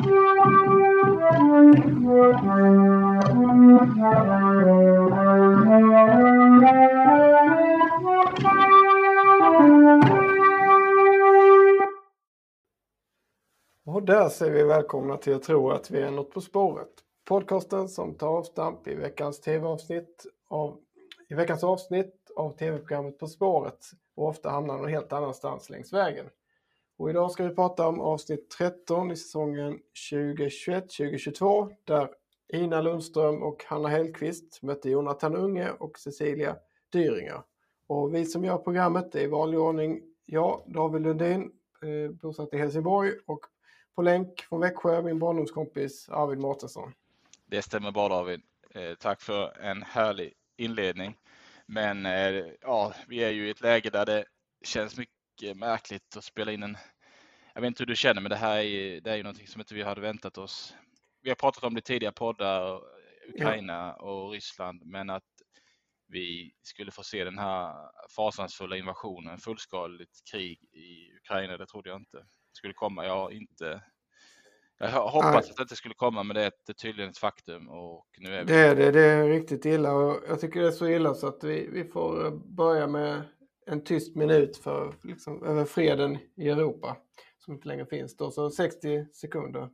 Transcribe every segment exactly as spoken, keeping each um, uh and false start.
Och där säger vi välkomna till att tro att vi är något på spåret. Podcasten som tar avstamp i veckans tv-avsnitt av, i veckans avsnitt av tv-programmet På spåret och ofta hamnar någon helt annanstans längs vägen. Och idag ska vi prata om avsnitt tretton i säsongen tjugohundratjugoett tjugohundratjugotvå där Ina Lundström och Hanna Hellqvist mötte Jonatan Unge och Cecilia Düringer. Och vi som gör programmet är i vanlig ordning jag, David Lundin, eh, bosatt i Helsingborg, och på länk från Växjö min barndomskompis Arvid Matterson. Det stämmer bra, David. Eh, tack för en härlig inledning. Men eh, ja, vi är ju i ett läge där det känns mycket märkligt att spela in en, jag vet inte hur du känner, men det här är, det är ju någonting som inte vi hade väntat oss. Vi har pratat om det tidigare poddar, Ukraina och Ryssland, men att vi skulle få se den här fasansfulla invasionen, fullskaligt krig i Ukraina, det trodde jag inte skulle komma. Jag inte jag hoppas att det inte skulle komma, men det är ett, tydligen ett faktum, och nu är vi... det, är det, det är riktigt illa, och jag tycker det är så illa så att vi, vi får börja med en tyst minut för, liksom, över freden i Europa som inte längre finns då. Så sextio sekunder.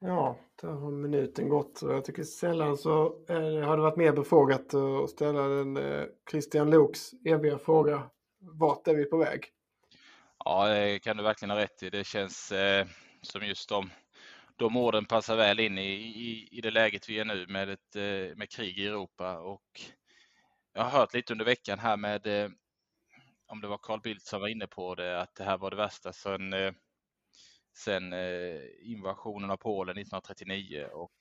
Ja, där har minuten gått. Jag tycker sällan så eh, har det varit mer befrågat eh, att ställa den eh, Christian Loks eviga fråga. Vart är vi på väg? Ja, det kan du verkligen ha rätt i. Det känns eh, som just de, de orden passar väl in i, i, i det läget vi är nu med, ett, eh, med krig i Europa. Och jag har hört lite under veckan här med, eh, om det var Carl Bildt som var inne på det, att det här var det värsta sen... Eh, sen eh, invasionen av Polen nittonhundratrettionio, och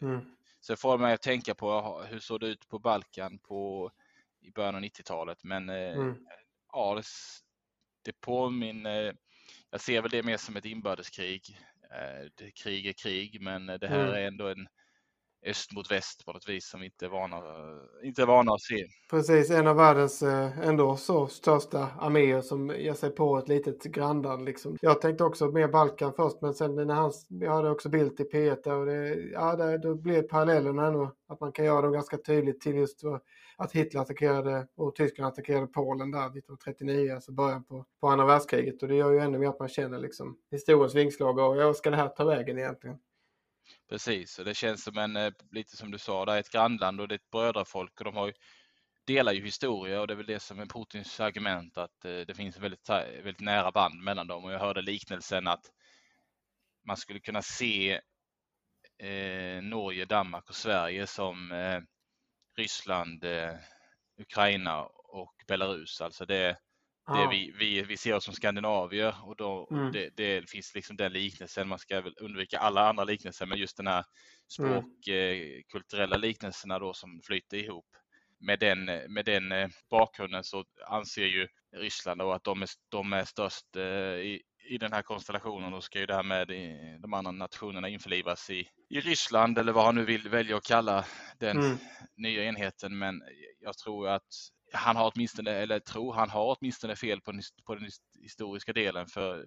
eh, mm. så får man att tänka på hur såg det ut på Balkan på, i början av nittiotalet, men eh, mm. ja, det, det påminner, eh, jag ser väl det mer som ett inbördeskrig, eh, det, krig är krig, men det här mm. är ändå en öst mot väst på något vis som vi inte är vana, inte är vana att se. Precis, en av världens ändå så största arméer som ger sig på ett litet grannland. Liksom. Jag tänkte också mer Balkan först, men sen när han, jag hade också bild i P ett och det, ja, det, då blev parallellerna ändå att man kan göra dem ganska tydligt till just att Hitler attackerade och Tyskland attackerade Polen där nittonhundratrettionio, alltså början på, på andra världskriget, och det gör ju ännu mer att man känner liksom historiens vingslag och jag ska det här ta vägen egentligen. Precis, och det känns som en, lite som du sa, det är ett grannland och det är ett brödrafolk och de har ju, delar ju historia, och det är väl det som är Putins argument, att det finns en väldigt, väldigt nära band mellan dem. Och jag hörde liknelsen att man skulle kunna se eh, Norge, Danmark och Sverige som eh, Ryssland, eh, Ukraina och Belarus. Alltså det, ah. det vi, vi, vi ser oss som skandinavier, och då, mm. det, det finns liksom den liknelsen. Man ska väl undvika alla andra liknelser, men just den här språkkulturella mm. eh, liknelserna då som flyter ihop. Med den, med den eh, bakgrunden så anser ju Ryssland då att de är, de är störst eh, i, i den här konstellationen. Då ska ju det här med i, de andra nationerna införlivas i, i Ryssland, eller vad han nu vill välja att kalla den mm. nya enheten. Men jag tror att han har åtminstone, eller tror han har åtminstone fel på den, på den historiska delen, för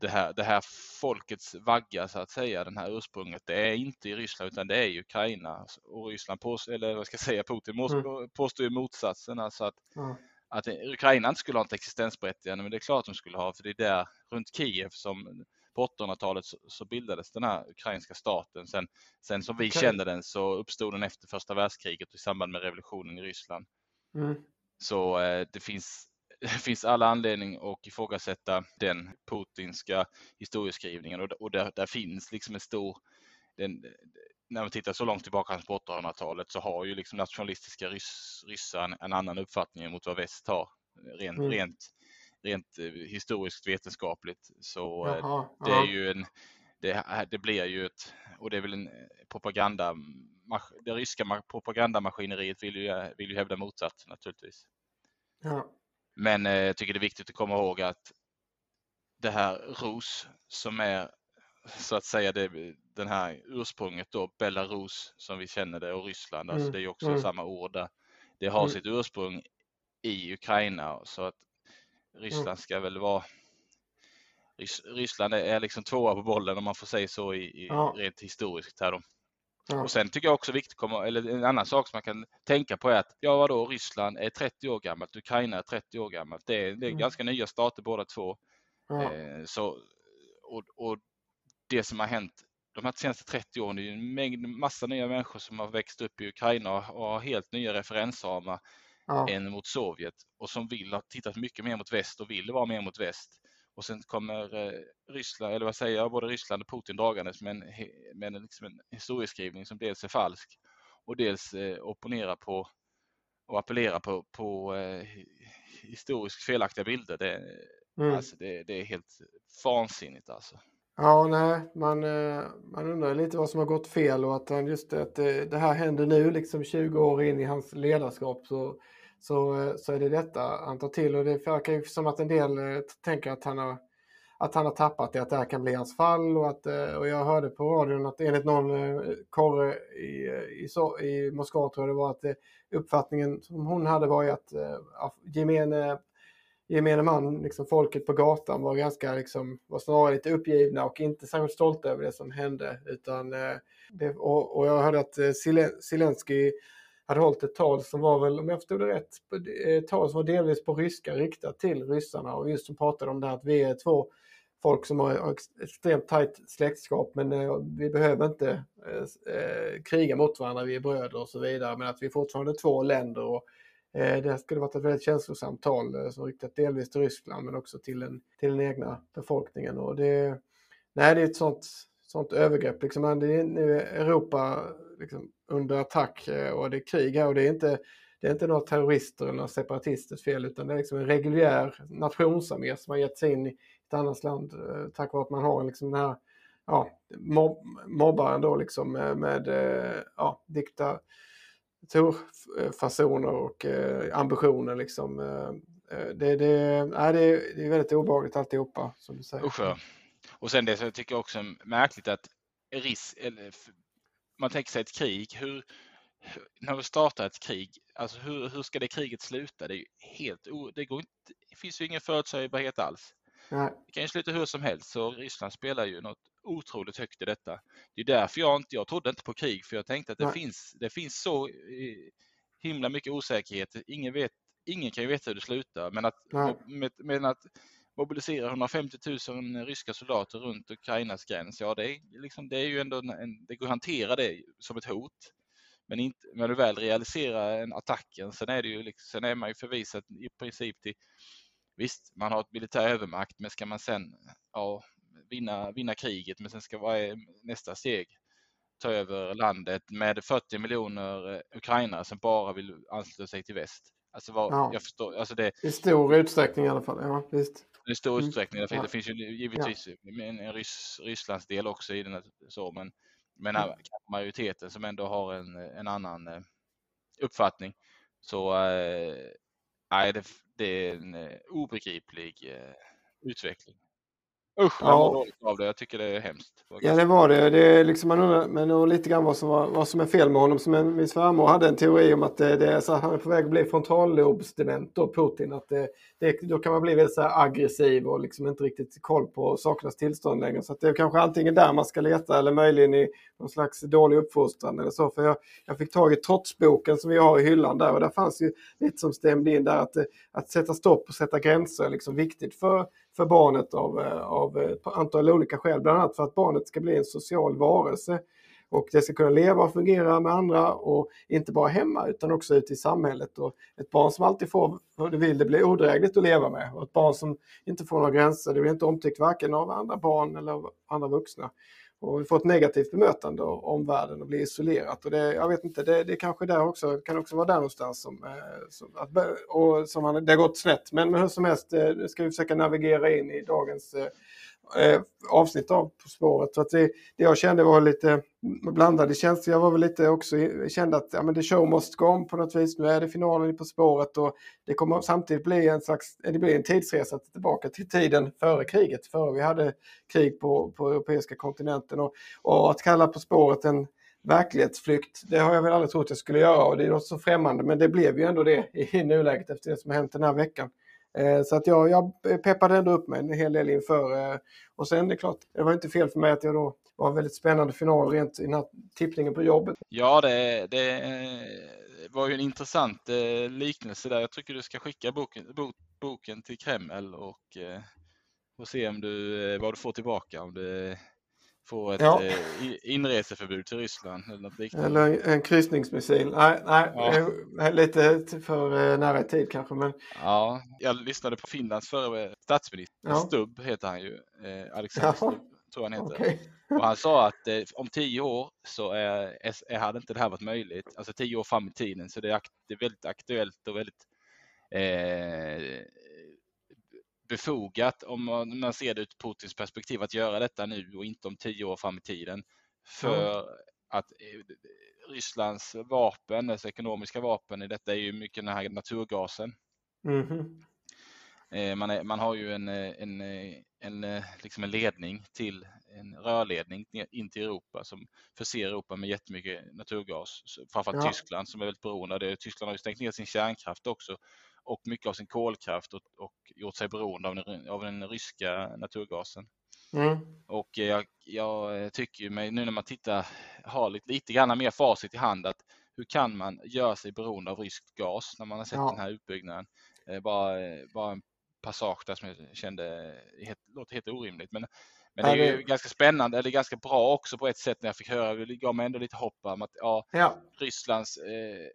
det här, det här folkets vagga så att säga, den här ursprunget, det är inte i Ryssland utan det är i Ukraina, och Ryssland, på, eller vad ska jag säga, Putin måste, mm. påstår ju motsatsen, alltså att mm. att Ukraina inte skulle ha ett existensberättigande, men det är klart de skulle ha, för det är där runt Kiev som på artonhundratalet så bildades den här ukrainska staten. Sen, sen som vi okay. kände den så uppstod den efter första världskriget i samband med revolutionen i Ryssland. Mm. Så eh, det finns, det finns alla anledning att ifrågasätta den putinska historieskrivningen, och, och där, där finns liksom en stor... Den, när man tittar så långt tillbaka på artonhundratalet så har ju liksom nationalistiska ryss, ryssar en, en annan uppfattning mot vad väst har. Rent, mm. rent, rent historiskt vetenskapligt. Så jaha, det är jaha. ju en... Det, det blir ju ett... Och det är väl en propaganda... Det ryska propagandamaskineriet vill ju, vill ju hävda motsatt naturligtvis. Ja. Men eh, jag tycker det är viktigt att komma ihåg att det här Rus som är så att säga det, den här ursprunget då, Belarus som vi känner det och Ryssland, alltså mm. det är ju också mm. samma ord där. Det har mm. sitt ursprung i Ukraina, så att Ryssland ska väl vara... Ryssland är liksom tvåa på bollen om man får säga så i, i ja. rent historiskt här då. Ja. Och sen tycker jag också viktigt komma, eller en annan sak som man kan tänka på är att ja vadå, Ryssland är trettio år gammalt, Ukraina är trettio år gammalt. Det är, det är mm. ganska nya stater båda två. Ja. Eh, så, och, och det som har hänt de här senaste trettio åren, det är ju en mängd, massa nya människor som har växt upp i Ukraina och har helt nya referensramar ja. än mot Sovjet, och som vill ha tittat mycket mer mot väst och vill vara mer mot väst. Och sen kommer Ryssland, eller vad säger jag, både Ryssland och Putin dragandes med en, med en, liksom en historieskrivning som dels är falsk och dels opponerar på och appellerar på, på historiskt felaktiga bilder. Det, mm. alltså, det, det är helt vansinnigt alltså. Ja, nej, man, man undrar lite vad som har gått fel, och att han just att det, det här händer nu liksom tjugo år in i hans ledarskap, så Så, så är det detta han tar till, och det verkar ju som att en del eh, tänker att han, har, att han har tappat det, att det här kan bli hans fall, och, att, eh, och jag hörde på radion att enligt någon eh, korre i, i, so- i Moskva tror jag det var, att eh, uppfattningen som hon hade var ju att eh, gemene, gemene man, liksom folket på gatan var ganska liksom, var snarare lite uppgivna och inte särskilt stolta över det som hände, utan, eh, det, och, och jag hörde att eh, Zelenskyj hade hållit ett tal som var väl, om jag förstod det rätt, ett tal som var delvis på ryska, riktat till ryssarna, och just som pratade om det här att vi är två folk som har extremt tajt släktskap, men vi behöver inte kriga mot varandra, vi är bröder och så vidare, men att vi fortfarande är två länder, och det skulle varit ett väldigt känslosamt tal som riktat delvis till Ryssland men också till den, till den egna befolkningen, och det, nej, det är ett sånt, sånt övergrepp liksom. Det är nu Europa liksom under attack, och det är krig här, och det är inte, det är inte några terrorister eller några separatisters fel, utan det är liksom en reguljär nationsarmé som har gett sig in i ett annat land tack vare att man har liksom den här ja, mob- mobbaren då liksom med ja, diktaturfasoner och ambitioner liksom. Det, det, nej, det, är, det är väldigt obehagligt alltihopa som du säger. Usch, ja. Och sen det så tycker jag också märkligt att ris- eller man tänker sig ett krig, hur, när vi startar ett krig, alltså hur, hur ska det kriget sluta? Det är ju helt o, det går inte, det finns ju ingen förutsägbarhet alls. Nej. Det kan ju sluta hur som helst, så Ryssland spelar ju något otroligt högt i detta. Det är därför jag inte, jag trodde inte på krig, för jag tänkte att det, finns, det finns så himla mycket osäkerhet. Ingen, vet, ingen kan ju veta hur det slutar, men att, med, med att mobilisera hundrafemtio tusen ryska soldater runt Ukrainas gräns. Ja, det är liksom, det är ju ändå en, en, det går att hantera det som ett hot. Men inte, när du väl realiserar en attacken, sen är det ju liksom, sen är man ju förvisad i princip till, visst, man har ett militär övermakt, men ska man sen ja, vinna vinna kriget, men sen ska vara nästa steg ta över landet med fyrtio miljoner ukrainare som bara vill ansluta sig till väst. Alltså vad, ja. jag förstår, alltså det, i stor utsträckning i alla fall, ja visst. I stor utsträckning, mm. det finns ju givetvis ja. en Ryss, Rysslands del också i den här, så, men, men mm. majoriteten som ändå har en, en annan uppfattning. Så äh, det, det är en obegriplig äh, utveckling. Usch, jag mår dåligt av det. Jag tycker det är hemskt. Ja, det var det. Det är liksom, man undrar, men och lite grann vad som, var, vad som är fel med honom. Som en, min svärmor hade en teori om att det, det är så här, han är på väg att bli frontallobsdement då, Putin. Att det, det, då kan man bli väldigt så här aggressiv och liksom inte riktigt koll på sakernas tillstånd längre. Så att det är kanske antingen där man ska leta eller möjligen i någon slags dålig uppfostran eller så. För jag, jag fick tag i trotsboken som vi har i hyllan där. Och där fanns ju lite som stämde in där att, att sätta stopp och sätta gränser är liksom viktigt för för barnet av, av ett antal olika skäl. Bland annat för att barnet ska bli en social varelse. Och det ska kunna leva och fungera med andra. Och inte bara hemma utan också ute i samhället. Och ett barn som alltid får vad det vill, det blir odrägligt att leva med. Och ett barn som inte får några gränser, det blir inte omtyckt varken av andra barn eller av andra vuxna. Och vi får ett negativt bemötande av omvärlden och blir isolerat. Och det, jag vet inte, det, det kanske där också, kan också vara där någonstans som, som, att, och som han, det har gått snett. Men hur som helst, nu ska vi försöka navigera in i dagens eh, avsnitt av På spåret. Så att det, det jag kände var lite blandade känslor. Jag var väl lite också, kände att ja, men the show måste gå om på något vis. Nu är det finalen i På spåret och det kommer samtidigt bli en slags, det blir en tidsresa tillbaka till tiden före kriget. Före vi hade krig på, på europeiska kontinenten och, och att kalla På spåret en verklighetsflykt, det har jag väl aldrig trott jag skulle göra och det är något så främmande, men det blev ju ändå det i nuläget efter det som hänt den här veckan. Så att jag, jag peppade ändå upp mig en hel del inför. Och sen det är klart, det var inte fel för mig att jag då var en väldigt spännande final rent i den här tippningen på jobbet. Ja, det, det var ju en intressant liknelse där. Jag tycker du ska skicka boken, boken till Kreml och, och se om du, vad du får tillbaka. Om du får ett ja. inreseförbud till Ryssland eller något liknande. Eller en kryssningsmissil. Nej, nej ja. lite för nära tid kanske. Men... Ja, jag lyssnade på Finlands förre statsminister. Ja. Stubb heter han ju. Alexander ja. Stubb tror han heter. Okay. Och han sa att eh, om tio år så är, är, hade inte det här varit möjligt. Alltså tio år fram i tiden. Så det är, akt, det är väldigt aktuellt och väldigt... Eh, befogat om man ser det ut Putins perspektiv att göra detta nu och inte om tio år fram i tiden för mm. att Rysslands vapen, dess ekonomiska vapen i detta är ju mycket den här naturgasen. Mm. man, är, man har ju en, en, en, liksom en ledning till en rörledning in till Europa som förser Europa med jättemycket naturgas, framförallt ja. Tyskland som är väldigt beroende av det. Tyskland har ju stängt ner sin kärnkraft också och mycket av sin kolkraft och, och gjort sig beroende av den, av den ryska naturgasen. Mm. Och jag, jag tycker ju mig, nu när man tittar, har lite, lite grann mer facit i hand att hur kan man göra sig beroende av rysk gas när man har sett ja. Den här utbyggnaden. Eh, bara, bara en passage där som jag kände helt, låter helt orimligt. Men, men det är ju ganska spännande, eller ganska bra också på ett sätt när jag fick höra, det gav mig ändå lite hopp om att ja, ja. Rysslands... Eh,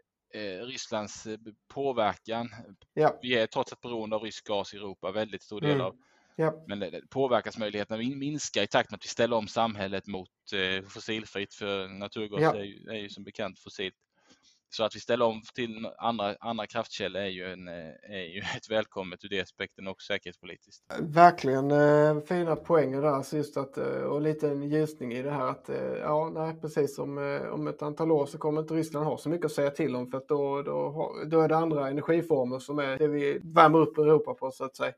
Rysslands påverkan ja. Vi är trots att beroende av rysk gas i Europa väldigt stor del mm. av ja. Men påverkansmöjligheterna minskar i takt med att vi ställer om samhället mot fossilfritt för naturgas ja. är, ju, är ju som bekant fossilt så att vi ställer om till andra, andra kraftkällor är ju, en, är ju ett välkommet ur det aspekten och säkerhetspolitiskt. Verkligen eh, fina poänger där alltså just att, och lite en ljusning i det här att eh, ja, nej, precis som om ett antal år så kommer inte Ryssland ha så mycket att säga till om för att då, då, då är det andra energiformer som är det vi värmer upp Europa på så att säga.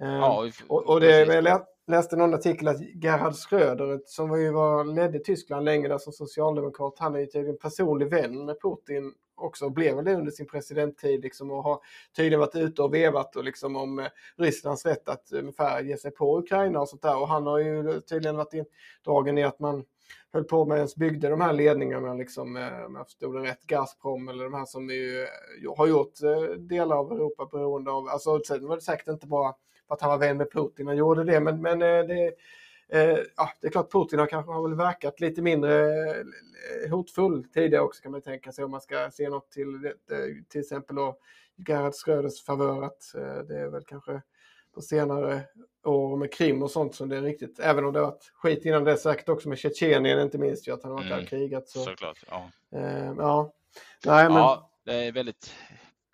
Eh, ja, och, och det är väl att läste någon artikel att Gerhard Schröder som var ju var ledde Tyskland länge där som socialdemokrat, han är ju tydligen personlig vän med Putin också, blev väl det under sin presidenttid liksom, och har tydligen varit ute och vevat och liksom om Rysslands rätt att ungefär ge sig på Ukraina och sånt där, och han har ju tydligen varit indragen i att man höll på med ens byggde de här ledningarna liksom, om jag förstod det rätt, Gazprom eller de här som ju har gjort delar av Europa beroende av, alltså det var det säkert inte bara för att han var vän med Putin och gjorde det. Men, men det, eh, ja, det är klart Putin har kanske har väl verkat lite mindre hotfull tidigare också kan man tänka sig. Om man ska se något till till exempel då Gerhard Schröders favör att eh, det är väl kanske på senare år med Krim och sånt som det är riktigt. Även om det har varit skit innan det säkert också med Tjetjenien inte minst ju att han har varit mm, där krigat. Så. Såklart, ja. Eh, ja. Nej, men... ja, det är väldigt...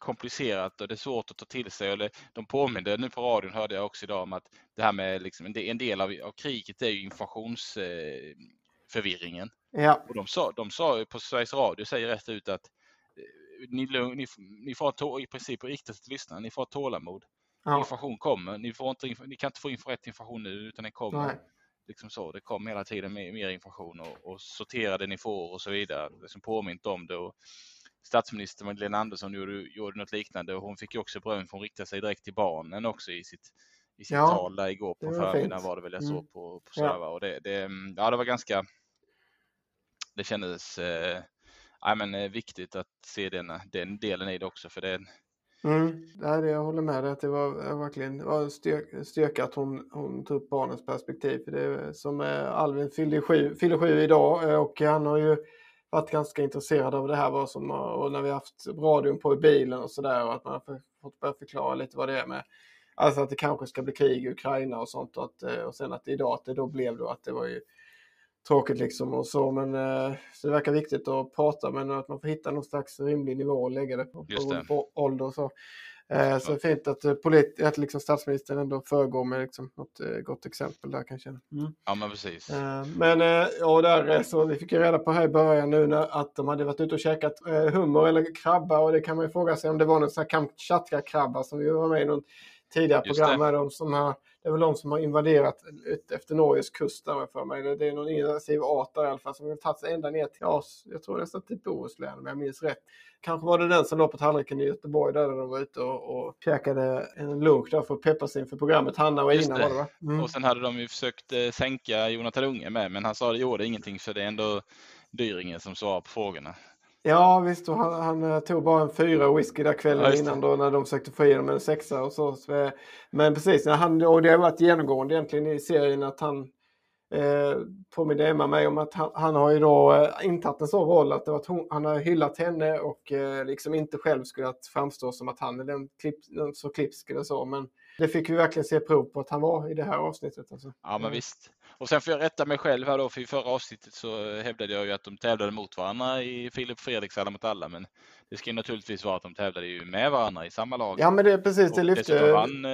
komplicerat och det är svårt att ta till sig och det, de påminner, nu på radion hörde jag också idag om att det här med liksom, en del av, av kriget är ju informationsförvirringen. Eh, ja. Och de sa, de sa ju på Sveriges Radio, säger rätt ut att eh, ni, ni, ni får ta, i princip riktigt lyssna, ni får tålamod. ja. Information kommer. Ni, får inte, ni kan inte få in rätt information nu, utan den kommer. Nej. Liksom så. Det kommer hela tiden mer, mer information och, och sortera det ni får och så vidare. Det som påminnt om det. Och statsminister Magdalena Andersson gjorde, gjorde något liknande, och hon fick ju också beröm för att rikta sig direkt till barnen också i sitt, i sitt ja. tal där igår på förmiddagen var det väl jag så mm. på, på server. Ja. Och det, det, ja, det var ganska, det kändes eh, ja, men, viktigt att se den, den delen i det också, för det Mm. Ja, jag håller med dig att det var verkligen det var styrka, styrka att hon, hon tog upp barnens perspektiv. Det är, som Alvin fyller sju, fyller sju idag, och han har ju varit ganska intresserad av det här, vad som, och när vi har haft radion på i bilen och sådär, och att man har fått börja förklara lite vad det är med, alltså att det kanske ska bli krig i Ukraina och sånt, och, att, och sen att idag att det då blev då att det var ju tråkigt liksom och så, men så det verkar viktigt att prata, men att man får hitta någon slags rimlig nivå och lägga det på, det. på ålder och så. Eh, så det är fint att, polit- att liksom statsministern ändå föregår med liksom något gott exempel där kanske. Mm. Ja, men precis. Eh, men eh, ja, där, så vi fick ju reda på här i början nu när, att de hade varit ute och käkat eh, hummer eller krabba, och det kan man ju fråga sig om det var någon sån här Kamchatka-krabba som vi var med i någon tidigare Just program med, de som har, det är väl de som har invaderat ut efter Norges kust där för mig. Det är någon invasiv art där i alla fall som har tagit sig ända ner till oss. Jag tror nästan till Århus län, men jag minns rätt. Kanske var det den som låg på tallriken i Göteborg där de var ute och, och käkade en lunch där för att peppa sig inför programmet. Hanna och Just Ina det. var det va? Mm. Och sen hade de ju försökt eh, sänka Jonatan Unge med, men han sa det gjorde ingenting, så det är ändå Düringer som svarar på frågorna. Ja visst, och han, han tog bara en fyra whisky där kvällen ja, innan då när de försökte få igenom en sexa och så. Men precis, han, och det har varit genomgående egentligen i serien att han eh, påminner mig om att han, han har ju då eh, intagit en sån roll att, det var att hon, han har hyllat henne och eh, liksom inte själv skulle att framstå som att han är den, klipp, den så klipsk eller så, men det fick vi verkligen se prov på att han var i det här avsnittet. Alltså. Ja men visst. Och sen får jag rätta mig själv här då, för i förra avsnittet så hävdade jag ju att de tävlade mot varandra i Filip Fredriks alla mot alla, men det ska ju naturligtvis vara att de tävlade ju med varandra i samma lag. Ja men det är precis, det lyfte. Och vann,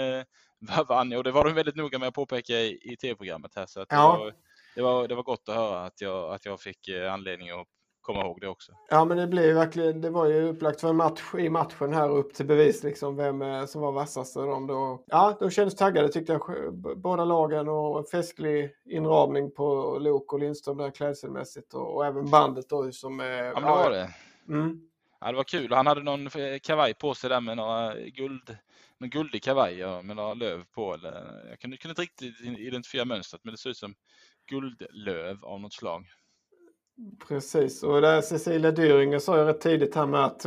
vann, och det var de väldigt noga med att påpeka i, i tv-programmet här, så att ja. det, var, det, var, det var gott att höra att jag, att jag fick anledning att komma ihåg det också. Ja men det blev ju verkligen, det var ju upplagt för en match i matchen här upp till bevis liksom vem som var vassast av dem då. Ja, de kändes taggade tyckte jag, båda lagen, och en festlig inramning på Lok och Lindström där klädselmässigt, och, och även bandet då som... Ja men det var det. Mm. Ja det var kul, han hade någon kavaj på sig där med några guld, någon guldig kavaj med några löv på, eller jag kunde, kunde inte riktigt identifiera mönstret, men det ser ut som guldlöv av något slag. Precis, och där Cecilia Düringer sa ju rätt tidigt här med att,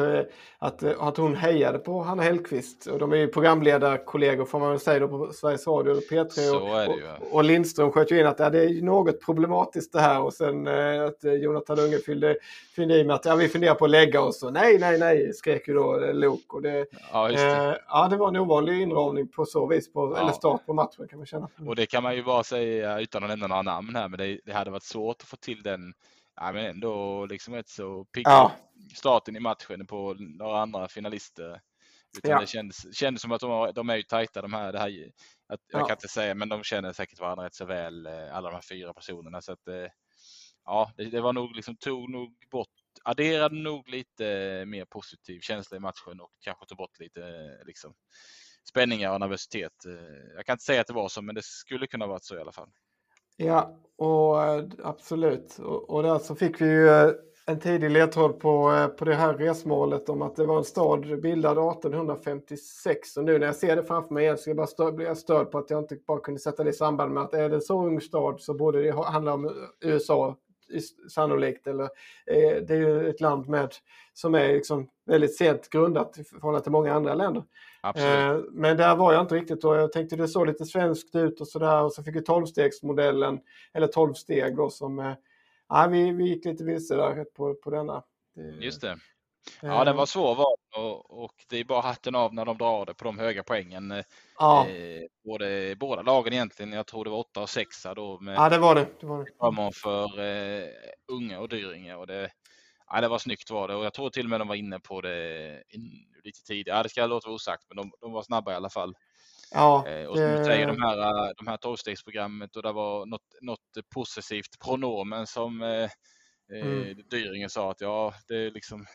att, att hon hejade på Hanna Hellqvist, och de är ju programledarkollegor får man väl säga då på Sveriges Radio och P tre, och, och, och Lindström sköt ju in att ja, det är något problematiskt det här, och sen att Jonatan Unge fyllde, fyllde i med att ja, vi funderar på att lägga oss, och nej, nej, nej, skrek ju då Lok, och det, ja, just det. Eh, ja, det var en ovanlig inramning på så vis på, ja. eller start på matchen kan man känna. Och det kan man ju bara säga utan att nämna några namn här, men det, det hade varit svårt att få till den. Ja, men ändå liksom rätt så pigg ja. starten i matchen på några andra finalister. Utan ja. det kändes, kändes som att de, har, de är ju tajta de här. Det här att, ja. Jag kan inte säga, men de känner säkert varandra rätt så väl, alla de här fyra personerna. Så att, ja, det, det var nog liksom, tog nog bort, adderade nog lite mer positiv känsla i matchen och kanske tog bort lite liksom, spänningar och nervositet. Jag kan inte säga att det var så, men det skulle kunna ha varit så i alla fall. Ja, och absolut. Och, och där så fick vi ju en tidig ledtråd på, på det här resmålet om att det var en stad bildad arton femtiosex. Och nu när jag ser det framför mig så blir jag bara störd på att jag inte bara kunde sätta det i samband med att är det en så ung stad så borde det handla om U S A sannolikt. Eller, eh, det är ju ett land med, som är liksom väldigt sent grundat i förhållande till många andra länder. Absolut. Men där var jag inte riktigt då. Jag tänkte det såg lite svenskt ut och sådär. Och så fick vi tolvstegsmodellen. Eller tolv steg då som... Ja, vi, vi gick lite vilse där på, på denna. Just det. Ja, den var svår var och, och det är bara hatten av när de drar det på de höga poängen. Ja. Eh, både, båda lagen egentligen. Jag tror det var åtta och sexa då. Med ja, det var det. Det var det. För eh, Unga och Düringer. Och det... Ja, det var snyggt var det, och jag tror till och med de var inne på det lite tidigare. Ja, det ska jag låta vara osagt, men de, de var snabba i alla fall. Ja, eh, och så det... säger de här, de här tolvstegsprogrammet, och det var något, något possessivt pronomen som eh, mm. Düringer sa att ja, det är liksom...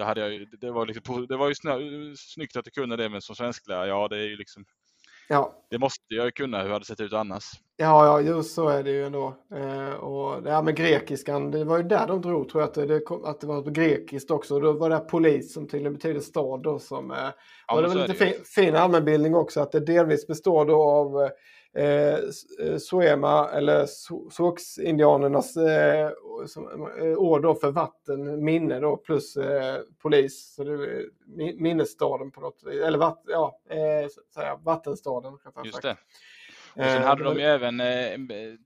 det hade jag ju, det var liksom, det var ju snö, snyggt att du kunde det, men som svensklärare, ja, det är ju liksom, ja, det måste jag ju kunna, hur det hade sett ut annars. Ja, ja, just så är det ju ändå. Eh, och det här med grekiskan, det var ju där de drog, tror jag, att det, kom, att det var grekiskt också. Då var det polis, som tydligen betyder stad då, som, eh, ja, och det var lite det fin, fin allmänbildning också, att det delvis består då av eh, Suema, eller Sox-indianernas eh, ord då för vatten, minne då, plus eh, polis, så det, minnesstaden på något, eller vatt, ja, eh, så att säga, vattenstaden. Just det. Och sen hade de ju även eh,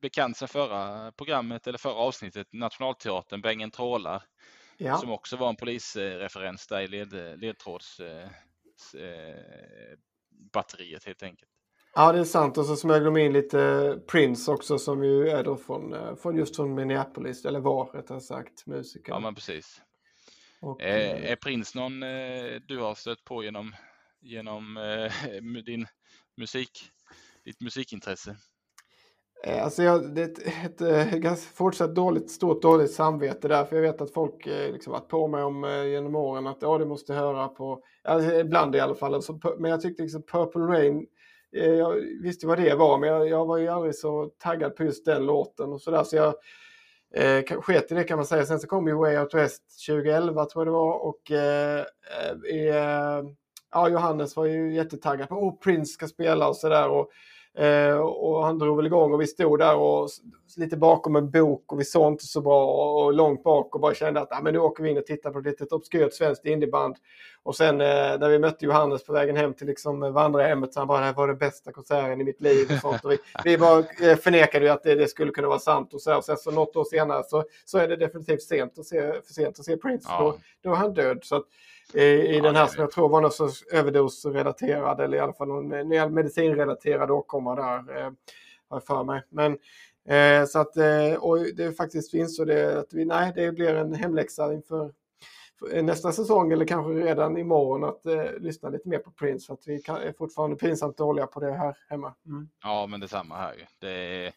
bekant sig förra programmet, eller förra avsnittet, Nationalteatern, Bängen trålar, ja, som också var en polisreferens där i led, ledtrådsbatteriet eh, helt enkelt. Ja, det är sant. Och så smög de in lite Prince också, som ju är då från, från just från Minneapolis, eller var rättare sagt, musiker. Ja, men precis. Och, eh, är Prince någon eh, du har stött på genom, genom eh, din musik? Ditt musikintresse? Alltså jag, det är ett, ett, ett fortsatt dåligt, stort dåligt samvete där. För jag vet att folk liksom varit på mig om genom åren att ja, det måste höra på. Alltså, ibland i alla fall. Alltså, men jag tyckte liksom Purple Rain, jag visste vad det var. Men jag, jag var ju aldrig så taggad på just den låten och sådär. Så jag eh, sket i det, kan man säga. Sen så kom ju Way Out West tjugoelva, tror jag det var. Och eh, eh, ja, Johannes var ju jättetaggad på oh, Prince ska spela och sådär. Och Eh, och han drog väl igång och vi stod där och lite bakom en bok och vi såg inte så bra och, och långt bak och bara kände att ah, men nu åker vi in och tittar på ett litet obskurt svenskt indieband. Och sen eh, när vi mötte Johannes på vägen hem till liksom vandrarhemmet, så han bara, det här var den bästa konserten i mitt liv och sånt. Och vi, vi bara eh, förnekade ju att det, det skulle kunna vara sant och så. Och sen så något år senare så, så är det definitivt sent att se, för sent att se Prince, ja. Då, då var han död, så att I, i ja, den här som jag tror var någon sorts överdosrelaterad, eller i alla fall någon medicinrelaterad åkomma där, eh, har jag för mig. Men, eh, så att, eh, och det faktiskt finns så det, att vi, nej, det blir en hemläxa inför för nästa säsong, eller kanske redan imorgon, att eh, lyssna lite mer på Prince, för att vi kan, är fortfarande pinsamt dåliga på det här hemma. Mm. Ja, men detsamma här ju. Det,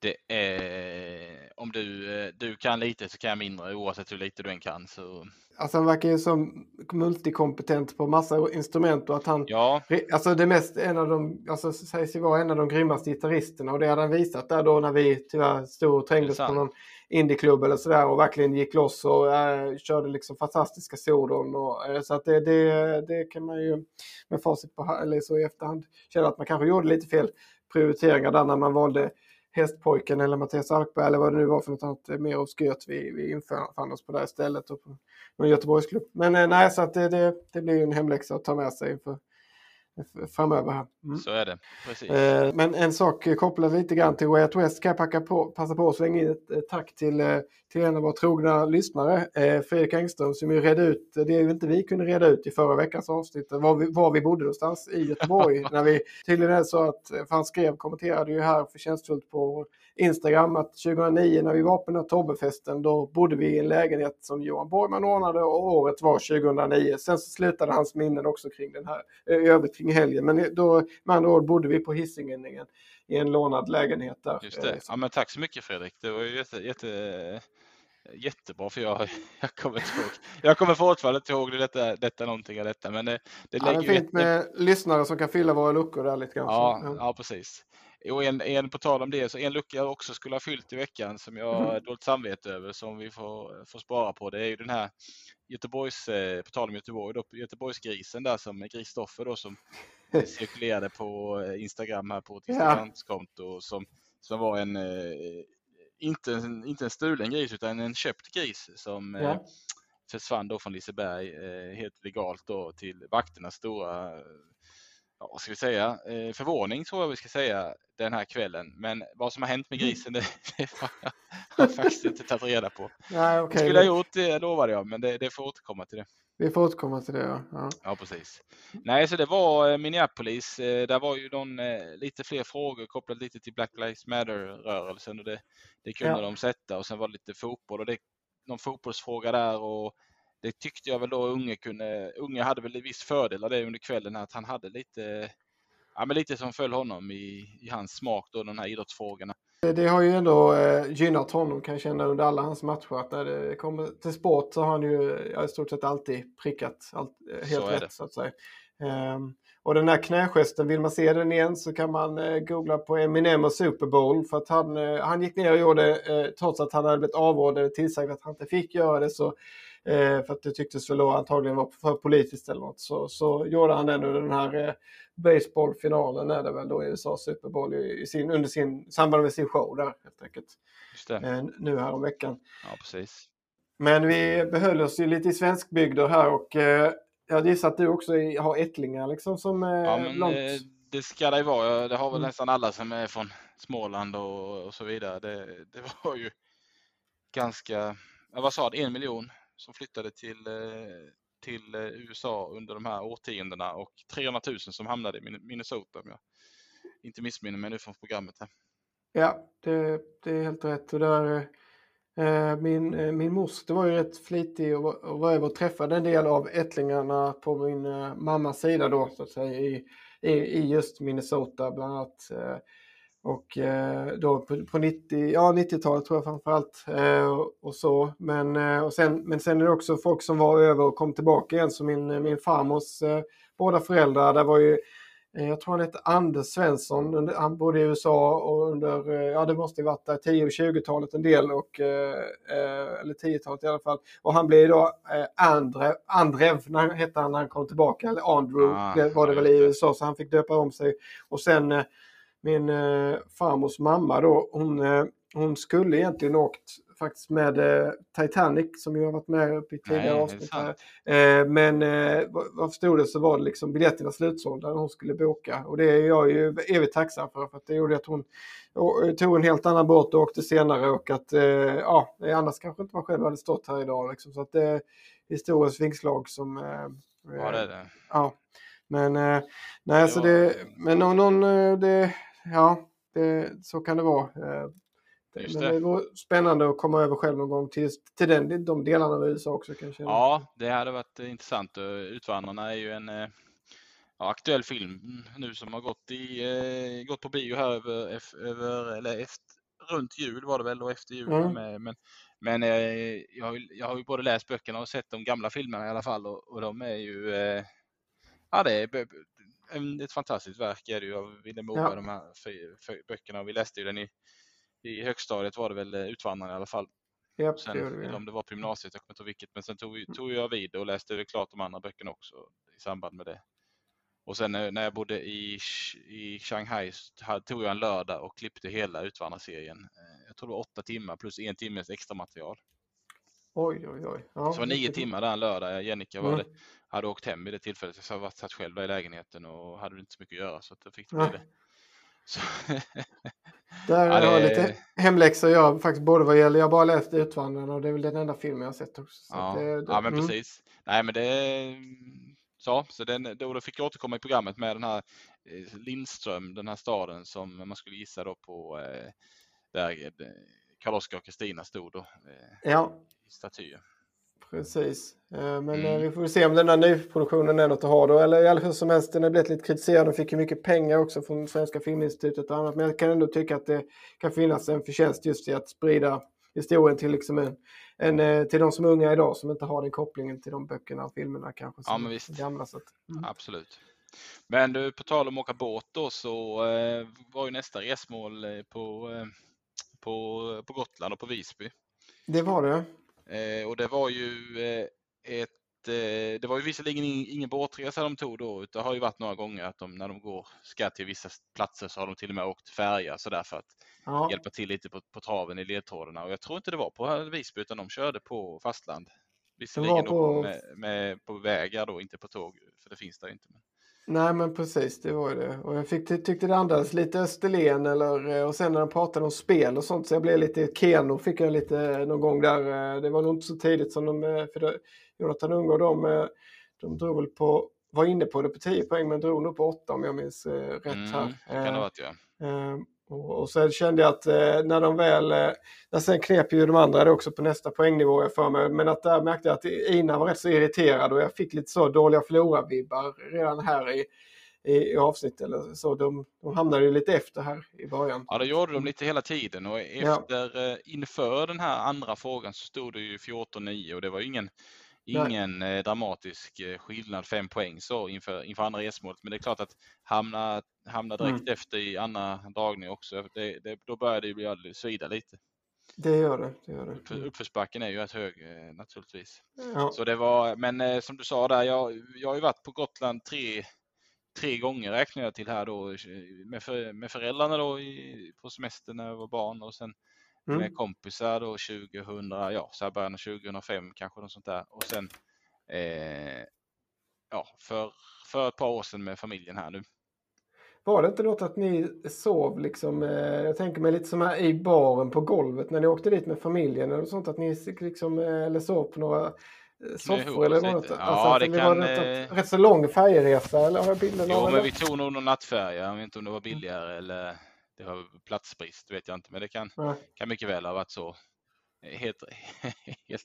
det är, om du, du kan lite så kan jag mindre, oavsett hur lite du än kan, så... Alltså han verkar ju som multikompetent på massa instrument och att han, ja, alltså det mest, en av de, alltså sägs ju vara en av de grymmaste gitarristerna, och det hade han visat där då när vi tyvärr stod och trängdes på någon indieklubb eller sådär och verkligen gick loss och äh, körde liksom fantastiska solon och äh, så att det, det, det kan man ju med facit på, eller så i efterhand, känna att man kanske gjorde lite fel prioriteringar där när man valde Hästpojken eller Mattias Arkberg eller vad det nu var för något annat mer obskurt vi, vi inför oss på det här stället och på någon Göteborgsklubb. Men eh, nej, så att det, det, det blir ju en hemläxa att ta med sig för, för, framöver här. Mm. Så är det, precis. Eh, men en sak kopplad lite grann till Way Out West ska jag packa på, passa på och slänga in ett eh, tack till, eh, till en av våra trogna lyssnare, eh, Fredrik Engström, som ju redde ut, det är ju inte vi kunde reda ut i förra veckans avsnitt, var vi, var vi bodde någonstans i Göteborg. När vi tydligen är så att, för han skrev, kommenterade ju här förtjänstfullt på Instagram att tjugohundranio när vi var på den här Tobbefesten, då bodde vi i en lägenhet som Johan Borgman ordnade och året var tjugohundranio. Sen så slutade hans minnen också kring den här, i övrigt kring helgen, men då med andra ord bodde vi på Hisingen igen, i en lånad lägenhet där. Just det. Ja, men tack så mycket Fredrik, det var ju jätte, jätte, jättebra, för jag, jag kommer inte ihåg, jag kommer fortfarande inte ihåg detta, detta någonting av detta, men det, det lägger ja, det är fint med jätte... lyssnare som kan fylla våra luckor där lite grann. Ja, ja. Ja, precis. Och en, en på tal om det, så en lucka jag också skulle ha fyllt i veckan som jag har mm. dåligt samvete över, som vi får, får spara på, det är ju den här Göteborgs, eh, på tal om Göteborg då, Göteborgsgrisen där, som Kristoffer då, som cirkulerade på Instagram här, på ett Instagramkonto, ja. som, som var en eh, inte, en, inte en stulen gris utan en köpt gris som ja. eh, försvann då från Liseberg eh, helt legalt då, till vakternas stora, ja, ska vi säga, eh, förvåning tror jag vi ska säga, den här kvällen. Men vad som har hänt med grisen, det, det har jag faktiskt inte tagit reda på. Nej, okay. Det skulle jag gjort, det lovade jag, men det, det får återkomma till det. Vi får återkomma till det, ja. Ja, ja precis. Nej, så det var Minneapolis. Där var ju någon, lite fler frågor kopplade lite till Black Lives Matter-rörelsen och det, det kunde ja. de sätta. Och sen var det lite fotboll och det, någon fotbollsfråga där, och det tyckte jag väl då Unge kunde, Unge hade väl en viss fördel av det under kvällen, att han hade lite, ja men lite som föll honom i, i hans smak då, de här idrottsfrågorna. Det har ju ändå gynnat honom, kan jag känna, under alla hans matcher. Att när det kommer till sport så har han ju i stort sett alltid prickat allt, helt så rätt, så att säga. Um, och den här knägesten, vill man se den igen så kan man uh, googla på Eminem och Super Bowl. För att han, uh, han gick ner och gjorde, uh, trots att han hade blivit avrådad och tillsagt att han inte fick göra det, så, uh, för att det tycktes väl då antagligen var för politiskt eller något, så, så gjorde han den under den här uh, baseballfinalen när det väl då i U S A Super Bowl i, i sin, under sin, samband med sin show där helt enkelt. Just det. Uh, nu här om veckan. Ja, precis. Men vi behöll oss ju lite i svenskbygder här och uh, jag gissar att du också har ättlingar liksom som är ja, men långt... Det ska det vara. Det har väl nästan alla som är från Småland och, och så vidare. Det, det var ju ganska... Vad sa det? En miljon som flyttade till, till U S A under de här årtiondena och trehundratusen som hamnade i Minnesota, om jag inte missminner mig nu från programmet här. Ja, det, det är helt rätt. Och där... Min, min moster var ju rätt flitig och, och var över och träffade en del av ättlingarna på min mammas sida då, så att säga, i, i, i just Minnesota bland annat. Och då på, på nittio, ja, nittiotalet tror jag framförallt och så. Men, och sen, men sen är det också folk som var över och kom tillbaka igen. Så min, min farmors båda föräldrar, där var ju... Jag tror han hette Anders Svensson, han bodde i U S A och under, ja det måste ju varit där tio- och tjugotalet en del, och, eller tiotalet i alla fall. Och han blev då Andrev, Andrev när hette han när han kom tillbaka, eller Andrew ah, var det väl i U S A, så han fick döpa om sig. Och sen min farmors mamma då, hon, hon skulle egentligen åkt faktiskt med Titanic som jag har varit med upp i tidigare Nej, avsnitt här. Men vad förstod det så var det liksom biljetterna slutsålda när hon skulle boka, och det är jag ju evigt tacksam för, för att det gjorde att hon tog en helt annan båt och åkte senare, och att ja, annars kanske inte man själv hade stått här idag liksom, så att det är historiens vingslag som ja, det är det. Ja. Men nej, det var... så det men någon det ja, det, så kan det vara. Det. Men det var spännande att komma över själv någon gång till, till den, de delarna av U S A också kanske. Ja, det hade varit intressant. Utvandrarna är ju en ja, aktuell film nu som har gått, i, gått på bio här över, över, eller efter, runt jul var det väl, och efter jul. Mm. Med, men men jag, har ju, jag har ju både läst böckerna och sett de gamla filmerna i alla fall, och, och de är ju ja, det är ett fantastiskt verk är det ju av Vilhelm Moberg, de här böckerna, och vi läste ju den i I högstadiet var det väl Utvandrarna i alla fall. Yep, sen, det det, eller om det var på gymnasiet, jag kommer inte ihåg vilket. Men sen tog, tog jag vid och läste väl klart de andra böckerna också i samband med det. Och sen när jag bodde i, i Shanghai tog jag en lördag och klippte hela Utvandrarserien. Jag tror det var åtta timmar plus en timmes extra material. Oj, oj, oj. Ja, så det var nio timmar där en lördag. Jennica var mm. det, hade åkt hem i det tillfället. Så jag var satt själv där i lägenheten och hade inte så mycket att göra, så att jag fick det bli det. Så. Där ja, det... har jag lite hemläxor jag faktiskt både vad gäller, jag bara läste Utvandrarna och det är väl den enda filmen jag har sett också. Så ja. Det, det, ja, men mm. precis. Nej, men det så, så den, då, då fick jag återkomma i programmet med den här eh, Lindström, den här staden som man skulle gissa då på eh, där Karl-Oskar och Kristina stod då eh, ja. i statyer. Precis, men mm. vi får se om den här nyproduktionen är något att ha då, eller i alla fall som helst, den har blivit lite kritiserad och fick ju mycket pengar också från Svenska Filminstitutet och annat, men jag kan ändå tycka att det kan finnas en förtjänst just i att sprida historien till liksom en, en till de som är unga idag som inte har den kopplingen till de böckerna och filmerna kanske som ja, men visst. Gamla så att, mm. absolut. Men du, på tal om åka båt då, så eh, var ju nästa resmål på, eh, på, på Gotland och på Visby. Det var det. Eh, och det var ju eh, ett, eh, det var ju visserligen ingen, ingen båtresa de tog då, utan det har ju varit några gånger att de, när de går, ska till vissa platser så har de till och med åkt färja så där för att ja. hjälpa till lite på, på traven i ledtrådarna, och jag tror inte det var på Visby utan de körde på fastland. Visserligen på... Då med, med, på vägar då, inte på tåg, för det finns där inte. Men... Nej, men precis, det var ju det. Och jag fick, tyckte det andades lite Österlen, eller, och sen när de pratade om spel och sånt så jag blev lite Keno, fick jag lite någon gång där. Det var nog inte så tidigt som de, för det, Jonatan Unge och de, de drog väl på, var inne på det på tio poäng men drog nog på åtta om jag minns rätt här. Mm, kan det vara, ja. ehm, och, och sen kände jag att när de väl, när sen knep ju de andra det också på nästa poängnivå jag för mig, men att där märkte jag att Ina var rätt så irriterad och jag fick lite så dåliga förlorarvibbar redan här i i avsnitt eller så. De, de hamnade ju lite efter här i början. Ja, det gjorde de lite hela tiden. Och efter, ja. Inför den här andra frågan så stod det ju fjorton nio och det var ingen, ingen dramatisk skillnad, fem poäng så inför, inför andra resmålet. Men det är klart att hamna, hamna direkt mm. efter i andra dragning också. Det, det, då började det bli svida lite. Det gör det, det gör det. Uppför, uppförsbacken är ju rätt hög naturligtvis. Ja. Så det var, men som du sa där, jag, jag har ju varit på Gotland tre tre gånger räknar jag till här då med, för, med föräldrarna då i, på semester när jag var barn och sen mm. med kompisar då tjugohundra, ja så här början av tjugohundrafem kanske något sånt där och sen eh, ja för, för ett par år sedan med familjen här nu. Var det inte något att ni sov liksom, eh, jag tänker mig lite som här i baren på golvet när ni åkte dit med familjen eller sånt att ni liksom, eh, eller sov på några soffor eller något? Alltså, ja, alltså, det vi kan... Rätt, rätt så lång färjeresa eller har jag bilden av? Jo, men vi tog nog någon nattfärja. Jag vet inte om det var billigare eller det var platsbrist, vet jag inte. Men det kan, ja. kan mycket väl ha varit så. Helt, helt,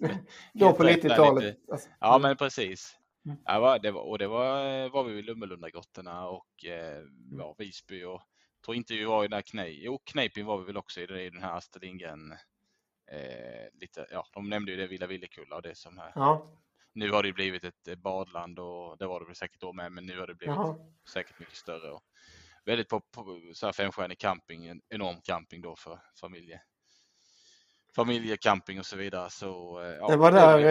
då helt på nittiotalet. Alltså. Ja, men precis. Mm. Ja, det var, och det var, var vi i Lummelundagrottorna och ja, Visby och tror inte vi var i den här Knejpin. Jo, Knejpin var vi väl också i den, i den här Astrid Lindgren. Eh, lite, ja, de nämnde ju det Villa Villekulla och det som här. Ja. Nu har det blivit ett badland och det var det väl säkert då med, men nu har det blivit Jaha. säkert mycket större och väldigt på, på så här femstjärnig camping, en enorm camping då för familje, familjecamping och så vidare. Så, ja, det var, där,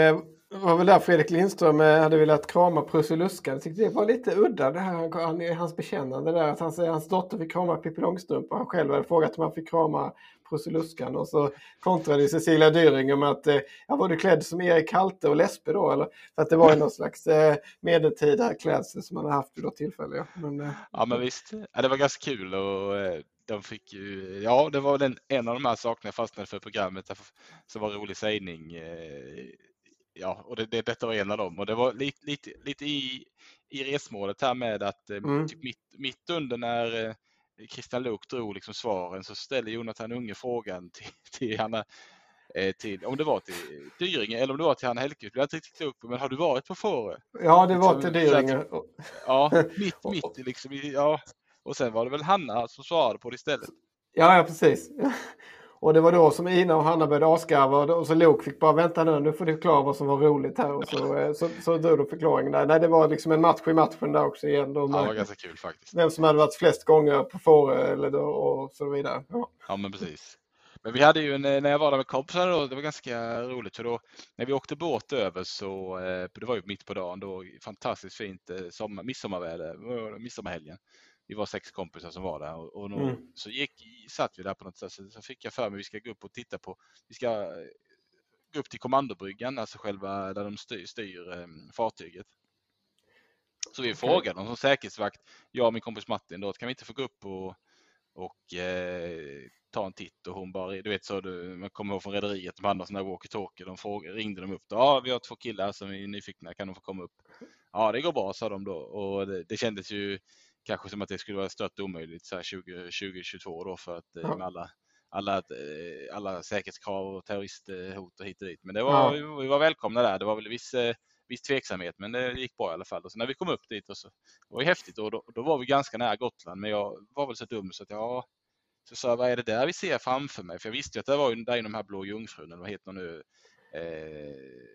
det var väl där Fredrik Lindström hade velat krama Prussiluskan. Jag tyckte det var lite udda det här, hans bekännande där, att han säger hans dotter fick krama Pippi Långstrump och han själv hade frågat om han fick krama Prussiluskan och så kontrade Cecilia Düringer med att ja, var du klädd som Erik Halte och Lesbe då? Eller? För att det var någon slags medeltida klädsel som man hade haft vid något tillfälle. Ja, men, ja, men visst. Ja, det var ganska kul och... De fick ju, ja det var den, en av de här sakerna jag fastnade för programmet som var rolig sägning, ja och det, det, detta var en av dem och det var lite, lite, lite i, i resmålet här med att mm. typ mitt, mitt under när Christian Luuk drog liksom svaren så ställde Jonatan Unge frågan till, till Hanna, till, om det var till Düringer eller om det var till Hanna Hellqvist, jag tyckte klok på, men har du varit på Fårö? Ja det var liksom, till Düringer. Ja, mitt, mitt liksom, ja. Och sen var det väl Hanna som svarade på det istället. Ja, ja precis. Och det var då som Ina och Hanna började avskarva och så Luuk fick bara vänta nu, nu får du förklara vad som var roligt här. Och så, så, så drog de förklaringen där. Nej, det var liksom en match i matchen där också igen. De, ja, det var ganska kul faktiskt. Vem som hade varit flest gånger på Fårö eller då, och så vidare. Ja. Ja, men precis. Men vi hade ju, när jag var där med kompisar då, det var ganska roligt. För då, när vi åkte båt över så, det var ju mitt på dagen då, fantastiskt fint sommar, midsommarväder, midsommarhelgen. Vi var sex kompisar som var där och, och då, mm. så gick, satt vi där på något sätt så, så fick jag för mig vi ska gå upp och titta på, vi ska gå upp till kommandobryggan, alltså själva där de styr, styr eh, fartyget. Så vi okay. frågade dem som säkerhetsvakt, jag och min kompis Martin då, kan vi inte få gå upp och, och eh, ta en titt och hon bara, du vet så, du, man kommer ihåg från rederiet, de andra sådana walkie-talkie, de frågade, ringde dem upp, ja vi har två killar som är nyfikna, kan de få komma upp? Ja det går bra, sa de då och det, det kändes ju kanske som att det skulle vara stört omöjligt så här tjugo tjugotvå då för att ja. med alla, alla, alla säkerhetskrav och terroristhot och hit och dit. Men det var, ja. vi var välkomna där. Det var väl viss, viss tveksamhet men det gick bra i alla fall. Och så när vi kom upp dit och så, det var ju häftigt och då, då var vi ganska nära Gotland. Men jag var väl så dum så att jag så sa, vad är det där vi ser framför mig? För jag visste ju att det var ju där de här blå jungfrun eller heter nu... Eh,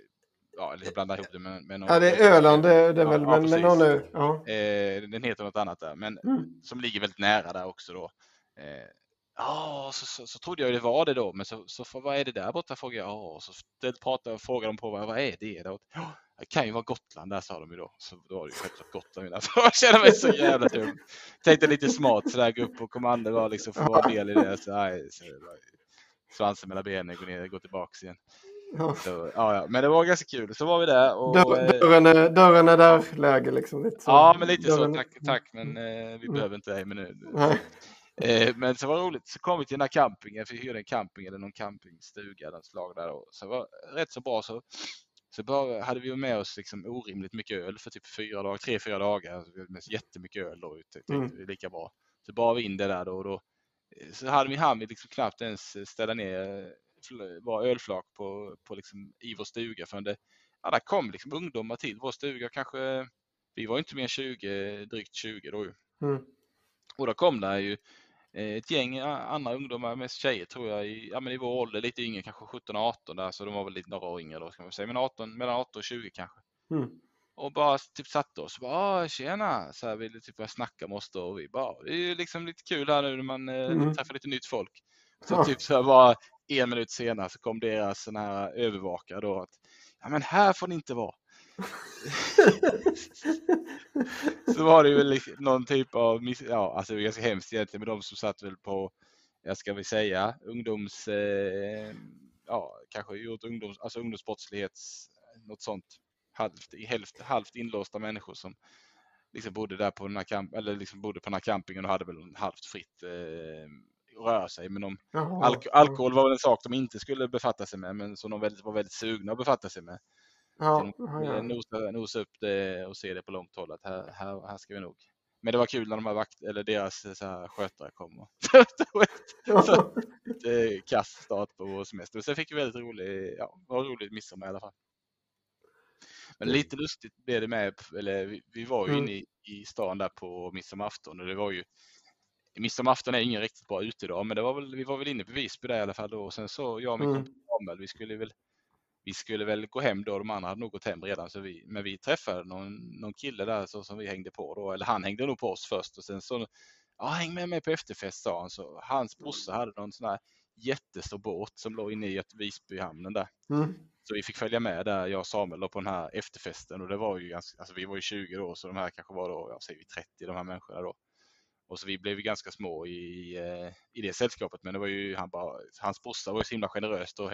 Ja, eller blanda ihop det med, med någon. Ja, det är Öland, det är väl, ja, men, ja, men någon nu. Ja. Eh, den heter något annat där, men mm. som ligger väldigt nära där också då. Eh, ja, så, så, så trodde jag det var det då, men så, så för, vad är det där borta? Frågade jag, ja, så pratade jag, frågade de på, vad, vad är det där? Ja, det kan ju vara Gotland, där sa de ju då. Så då var det ju självklart Gotland. Där. Så jag kände mig så jävla dum. Tänkte lite smart sådär, gå upp och kommande var liksom för vara del i det. Så, nej, så, svansen mellan benen, gå ner, gå tillbaka igen. Ja. Så, ja, ja, men det var ganska kul. Så var vi där och dörren är, dörren är där läge liksom lite så. Ja, men lite dörren... så tack tack men eh, vi behöver inte dig men nu. Eh, men så var det roligt. Så kom vi till den här campingen, för vi hyrde en camping eller någon campingstuga eller slag där och så var rätt så bra så så bara, hade vi med oss liksom orimligt mycket öl för typ fyra dagar, tre fyra dagar så vi hade med oss jättemycket öl då ute. Mm. Lika bra. Så bara vi in det där då och då så hade vi han vi liksom knappt ens ställa ner var ölflak på, på liksom i vår stuga för det, ja, där kom liksom ungdomar till vår stuga kanske Vi var inte mer tjugo, drygt tjugo då ju. Mm. Och då kom det ju ett gäng andra ungdomar, mest tjejer tror jag, i, ja, men i vår ålder, lite yngre, kanske sjutton arton där, så de var väl lite några år yngre då kan man säga, men arton, mellan arton och tjugo kanske. Mm. Och bara typ satt oss och bara, tjena, så här ville typ börja snacka med oss då, och vi bara, det är ju liksom lite kul här nu när man mm. träffar lite nytt folk. Så ja. Typ så här bara en minut senare så kom deras sån här övervakare då att, ja men här får ni inte vara. Så var det väl någon typ av miss- ja, alltså det var ganska hemskt egentligen med de som satt väl på, jag ska väl säga ungdoms eh, ja, kanske gjort ungdoms, alltså ungdomsbrottslighets något sånt, halvt, hälft, halvt inlåsta människor som liksom bodde där på den här camp- eller liksom bodde på den här campingen och hade väl halvt fritt eh, röra sig, men de, alko- alkohol var väl en sak de inte skulle befatta sig med, men som de väldigt, var väldigt sugna att befatta sig med. Ja, ja. Nosa, nosa upp det och se det på långt håll att här, här, här ska vi nog. Men det var kul när de här vakt, eller deras så här, skötare kom och så ett kass start på vår semester. Och sen fick vi väldigt rolig, ja, var roligt midsommar i alla fall. Men lite lustigt blev det med, eller vi, vi var ju mm. inne i, i stan där på midsommarafton, och det var ju, midsommarafton är ingen riktigt bra ute idag, men det var väl, vi var väl inne på Visby där i alla fall då, och sen så jag och min mm. kompis Samuel, vi skulle väl Vi skulle väl gå hem då, de andra hade nog gått hem redan. Så vi, men vi träffade någon, någon kille där så, som vi hängde på då. Eller han hängde nog på oss först. Och sen så, ja häng med mig på efterfest, sa han. Så hans brorsa hade någon sån här jättestor båt som låg inne i Visbyhamnen där. Mm. Så vi fick följa med där, jag och Samuel då, på den här efterfesten. Och det var ju ganska, alltså vi var ju tjugo år, så de här kanske var då, jag säger vi trettio, de här människorna då. Och så vi blev ju ganska små i, i det sällskapet. Men det var ju, han bara, hans brorsa var ju så himla generöst och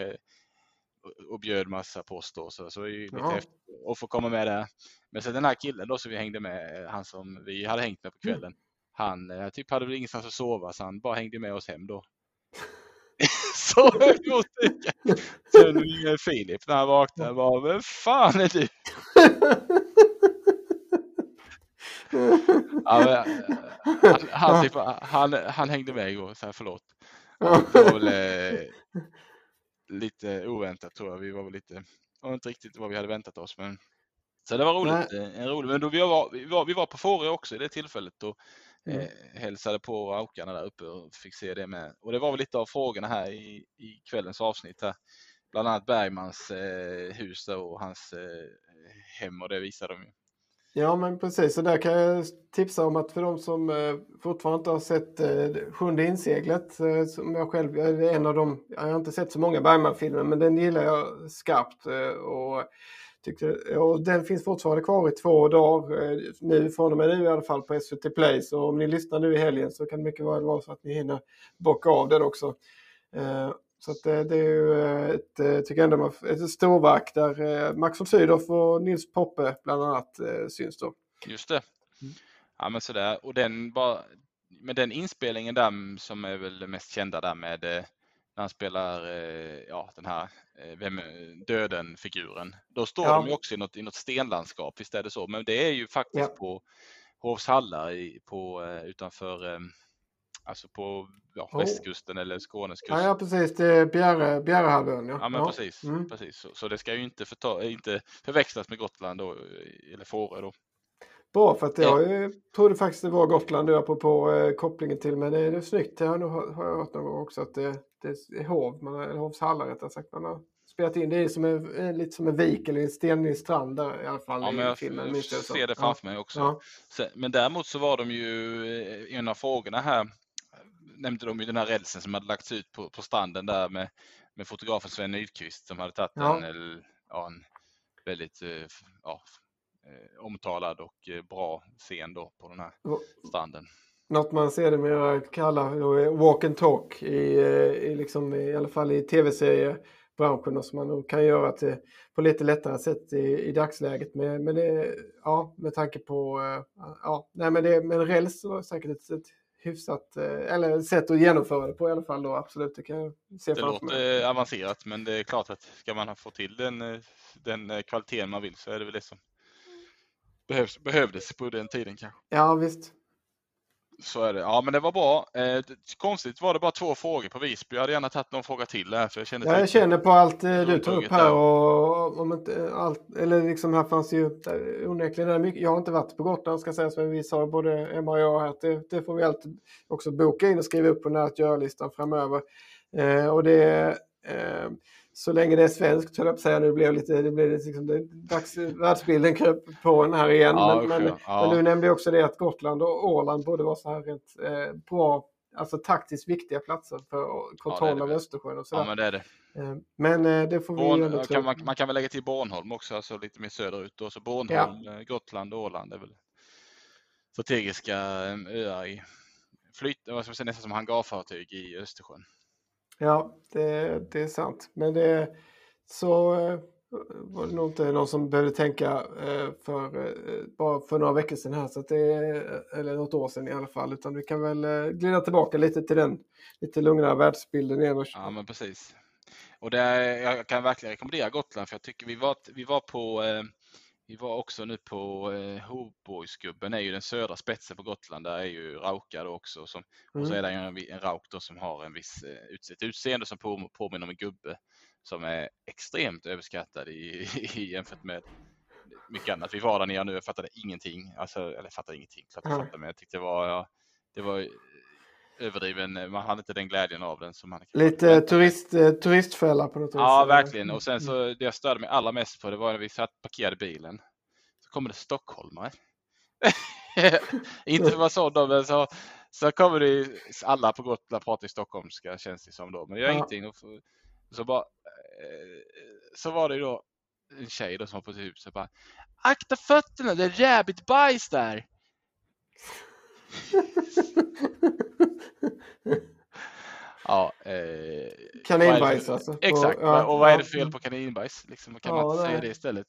och bjöd massa på oss då, så, så ju lite ja. Efter, och få komma med där. Men sen den här killen då som vi hängde med, han som vi hade hängt med på kvällen, mm. han typ hade väl ingenstans att sova, så han bara hängde med oss hem då. Så högt mot det. Sen ringde Filip när han vaknade och bara, vem fan är du? Ja, men, han, han, typ, han, han hängde med igår, så här, förlåt. Det var väl, eh, lite oväntat tror jag, vi var väl lite, var inte riktigt vad vi hade väntat oss, men så det var roligt. Nej. En rolig, men då vi var vi var, vi var på Fårö också i det tillfället och mm. eh, hälsade på aukarna där uppe och fick se det med, och det var väl lite av frågorna här i, i kvällens avsnitt här, bland annat Bergmans eh, hus och hans eh, hem, och det visar de ju. Ja men precis, så där kan jag tipsa om att för de som eh, fortfarande inte har sett eh, Sjunde inseglet, eh, som jag själv, jag är en av dem, jag har inte sett så många Bergman-filmer, men den gillar jag skarpt eh, och, tyckte, och den finns fortfarande kvar i två dagar eh, nu, från och med nu i alla fall på S V T Play, så om ni lyssnar nu i helgen så kan det mycket väl vara så att ni hinner bocka av den också. Eh, Så att det, det är ju ett, tycker jag ändå, ett storverk där Max von Sydow och Nils Poppe bland annat syns då. Just det. Mm. Ja men sådär. Och den bara, med den inspelningen där som är väl mest kända där med när han spelar ja, den här vem, döden-figuren. Då står ja. De ju också i något, i något stenlandskap, visst är det så. Men det är ju faktiskt ja. På Hovs hallar i, på, utanför... Alltså på ja, västkusten oh. eller Skånes kust. Ja, ja precis, det är Bjäre, Bjärehalvön. Ja, ja men ja. Precis. Mm. precis. Så, så det ska ju inte, förta, inte förväxlas med Gotland då, eller Fårö då. Bra, för att jag ja. trodde faktiskt det var Gotland du apropå eh, kopplingen till. Men det är snyggt, det har, har jag hört någon gång också att det, det är hov, man, eller Hovs hallar rättare sagt. Man har spelat in, det är som en, lite som en vik eller en stenig strand där i alla fall. Ja, men jag, filmen, jag, jag ser det framför ja. Mig också. Ja. Sen, men däremot så var de ju i en av frågorna här. Nämnde de ju den här rälsen som hade lagts ut på, på stranden där med, med fotografen Sven Nydqvist som hade tagit ja. en, eller, ja, en väldigt ja, omtalad och bra scen då på den här stranden. Något man ser det mer kallar walk and talk i, i, liksom, i alla fall i tv-seriebranschen som man nog kan göra till, på lite lättare sätt i, i dagsläget. Men, men det, ja, med tanke på ja, nej, men, det, men räls var säkert ett sätt hyfsat, eller sätt att genomföra det på i alla fall då, absolut, det kan jag se framför mig. Det låter avancerat, men det är klart att ska man få till den, den kvaliteten man vill så är det väl det som behövs, behövdes på den tiden kanske. Ja, visst. Så är det. Ja, men det var bra. Eh, konstigt var det bara två frågor på Visby. Jag hade gärna tagit någon fråga till här. För jag känner, ja, jag känner på allt du tog upp här. Och, om inte, allt, eller liksom här fanns ju där, onekligen där mycket. Jag har inte varit på Gotland, ska sägas, men vi sa både Emma och jag här. Det, det får vi alltid också boka in och skriva upp på den här att göra-listan framöver. Eh, och det... Eh, så länge det är svenskt, höll jag på att säga, nu blev lite, det blev liksom, det, dags, världsbilden kröp på en här igen. Ja, men, men, ja. men du nämnde också det att Gotland och Åland borde vara så här rent eh, bra, alltså taktiskt viktiga platser för kontroll av ja, Östersjön och sådär. Ja, men det är det. Men eh, det får Born, vi ändå kan, man, man kan väl lägga till Bornholm också, alltså lite mer söderut. Och så Bornholm, ja. Gotland och Åland är väl strategiska öar i flyt, vad ska man säga, nästan som hangarfartyg i Östersjön. Ja, det, det är sant. Men det, så var det nog inte någon som behövde tänka för, bara för några veckor sedan här. Så att det, eller något år sedan i alla fall. Utan vi kan väl glida tillbaka lite till den lite lugnare världsbilden. Ner. Ja, men precis. Och det, jag kan verkligen rekommendera Gotland. För jag tycker vi var, vi var på... Vi var också nu på eh, Hovborgsgubben, är ju den södra spetsen på Gotland, där är ju Raukar också. Som, mm. Och så är det en, en Rauk då, som har en viss eh, ett utseende som på, påminner om en gubbe, som är extremt överskattad i, i, jämfört med mycket annat. Vi var där nere nu, jag fattade ingenting, alltså, eller jag fattade ingenting, så att jag, fattade, men jag tyckte det var, ja, det var överdriven, man hade inte den glädjen av den som man kan lite turist, turistfälla på något vis. Ja, verkligen. Och sen så det jag störde mig allra mest på, det var när vi satt parkerade bilen, så kommer det stockholmare. Inte för vad sån då, men så, så kommer det alla på Gotland pratar i stockholmska, känns det som då, men det gör ja. ingenting. Och så, bara, så var det ju då en tjej då som var på typ så bara, akta fötterna, det är rabbitbajs där. Ja, eh, kaninbajs för, alltså. Exakt, och, ja, och vad är det fel på kaninbajs? Liksom, kan ja, man inte säga det istället?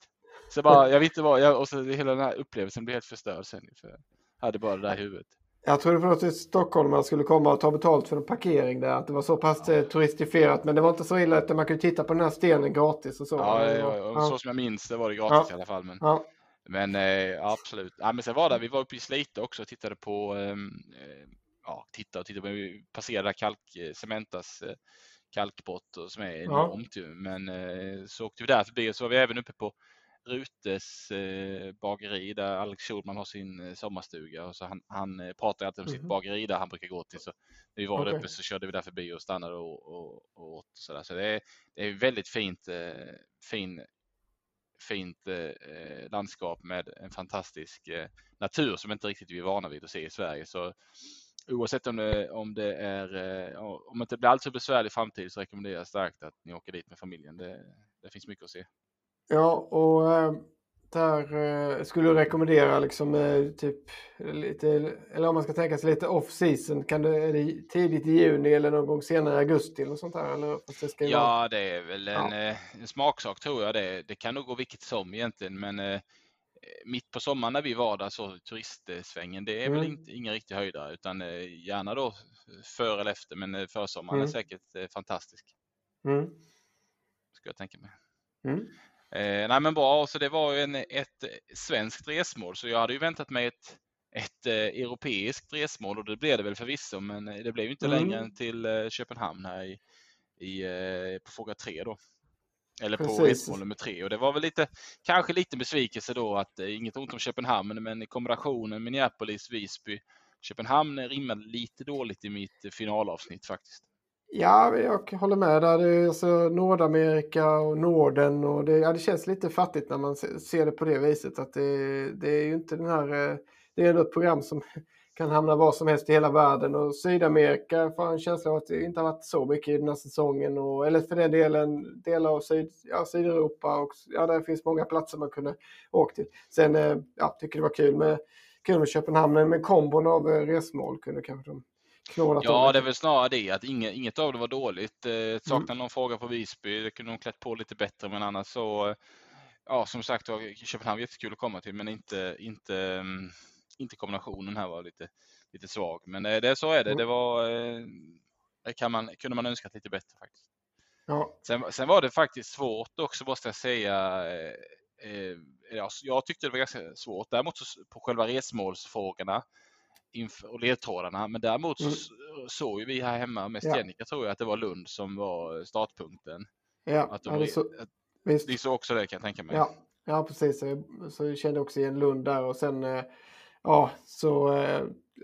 Så bara, jag vet inte vad, jag, och så hela den här upplevelsen blev helt förstörd sen. För jag hade bara det där i huvudet. Jag trodde förut att Stockholm man skulle komma och ta betalt för en parkering där. Att det var så pass eh, turistifierat. Men det var inte så illa, att man kunde titta på den här stenen gratis och så. Ja, ja, och, och ja. så som jag minns det var det gratis ja. i alla fall. Men... Ja. Men eh, absolut. Ja, men sen var där, vi var uppe i Slite också och tittade på eh, ja, titta och titta på, vi passerade kalk, Cementas eh, kalkbrott och, som är enormt ju. Men eh, så åkte vi där förbi, och så var vi även uppe på Rutes eh, bageri, där Alex Schulman har sin sommarstuga, och så han, han pratar alltid om mm-hmm. sitt bageri där han brukar gå till. Så när vi var okay. där uppe så körde vi där förbi och stannade och, och, och åt och sådär. Så det är, det är väldigt fint eh, fin fint eh, landskap med en fantastisk eh, natur som inte riktigt vi är vana vid att se i Sverige. Så oavsett om det, om det är eh, om det inte blir allt så besvärlig framtid, så rekommenderar jag starkt att ni åker dit med familjen. Det, det finns mycket att se. Ja, och eh, där eh, skulle du rekommendera liksom eh, typ lite, eller om man ska tänka sig lite off-season, kan du, är det tidigt i juni eller någon gång senare i augusti eller sånt där? Eller det ska ja, vara... det är väl en, ja. en smaksak tror jag. Det, det kan nog gå vilket som egentligen, men eh, mitt på sommaren när vi var där, så turistsvängen, det är mm. väl inte, ingen riktig höjdare, utan eh, gärna då före eller efter, men eh, försommaren mm. är säkert eh, fantastisk. Mm. Ska jag tänka mig. Mm. Eh, nej men bra, så det var en, ett svenskt resmål, så jag hade ju väntat mig ett, ett eh, europeiskt resmål, och det blev det väl förvisso, men det blev ju inte mm. längre än till eh, Köpenhamn här i, i, eh, på fråga tre då. Eller Precis. på resmål nummer tre, och det var väl lite, kanske lite besvikelse då, att eh, inget ont om Köpenhamn, men i kombinationen Minneapolis, Visby, Köpenhamn rimmade lite dåligt i mitt eh, finalavsnitt faktiskt. Ja, jag håller med där. Det är alltså Nordamerika och Norden, och det, ja, det känns lite fattigt när man ser det på det viset, att det, det är ju inte den här, det är ett program som kan hamna var som helst i hela världen, och Sydamerika får en känsla av att det inte har varit så mycket i den här säsongen, och, eller för den delen delar av Syd, ja, Sydeuropa, och ja, där finns många platser man kunde åka till. Sen ja, tycker det var kul med, kul med Köpenhamn, men kombon av resmål kunde kanske de Ja, det är väl snarare det att inget, inget av det var dåligt. Eh, saknade mm. någon fråga på Visby, det kunde de klätt på lite bättre, men annars så, ja, som sagt var Köpenhamn jättekul att komma till, men inte, inte, inte kombinationen här var lite, lite svag. Men det, så är det, mm. det var, det kan man, kunde man önskat lite bättre faktiskt. Ja. Sen, sen var det faktiskt svårt också, måste jag säga. Eh, eh, jag, jag tyckte det var ganska svårt, däremot så, på själva resmålsfrågorna inför, och ledtrådarna. Men däremot mm. så, såg ju vi här hemma med Stenica, ja. tror jag att det var Lund som var startpunkten. Ja, att de ja, det, så, visst. Det såg också det, kan jag tänka mig. Ja, ja precis. Så, så jag kände också igen Lund där. Och sen, ja, så...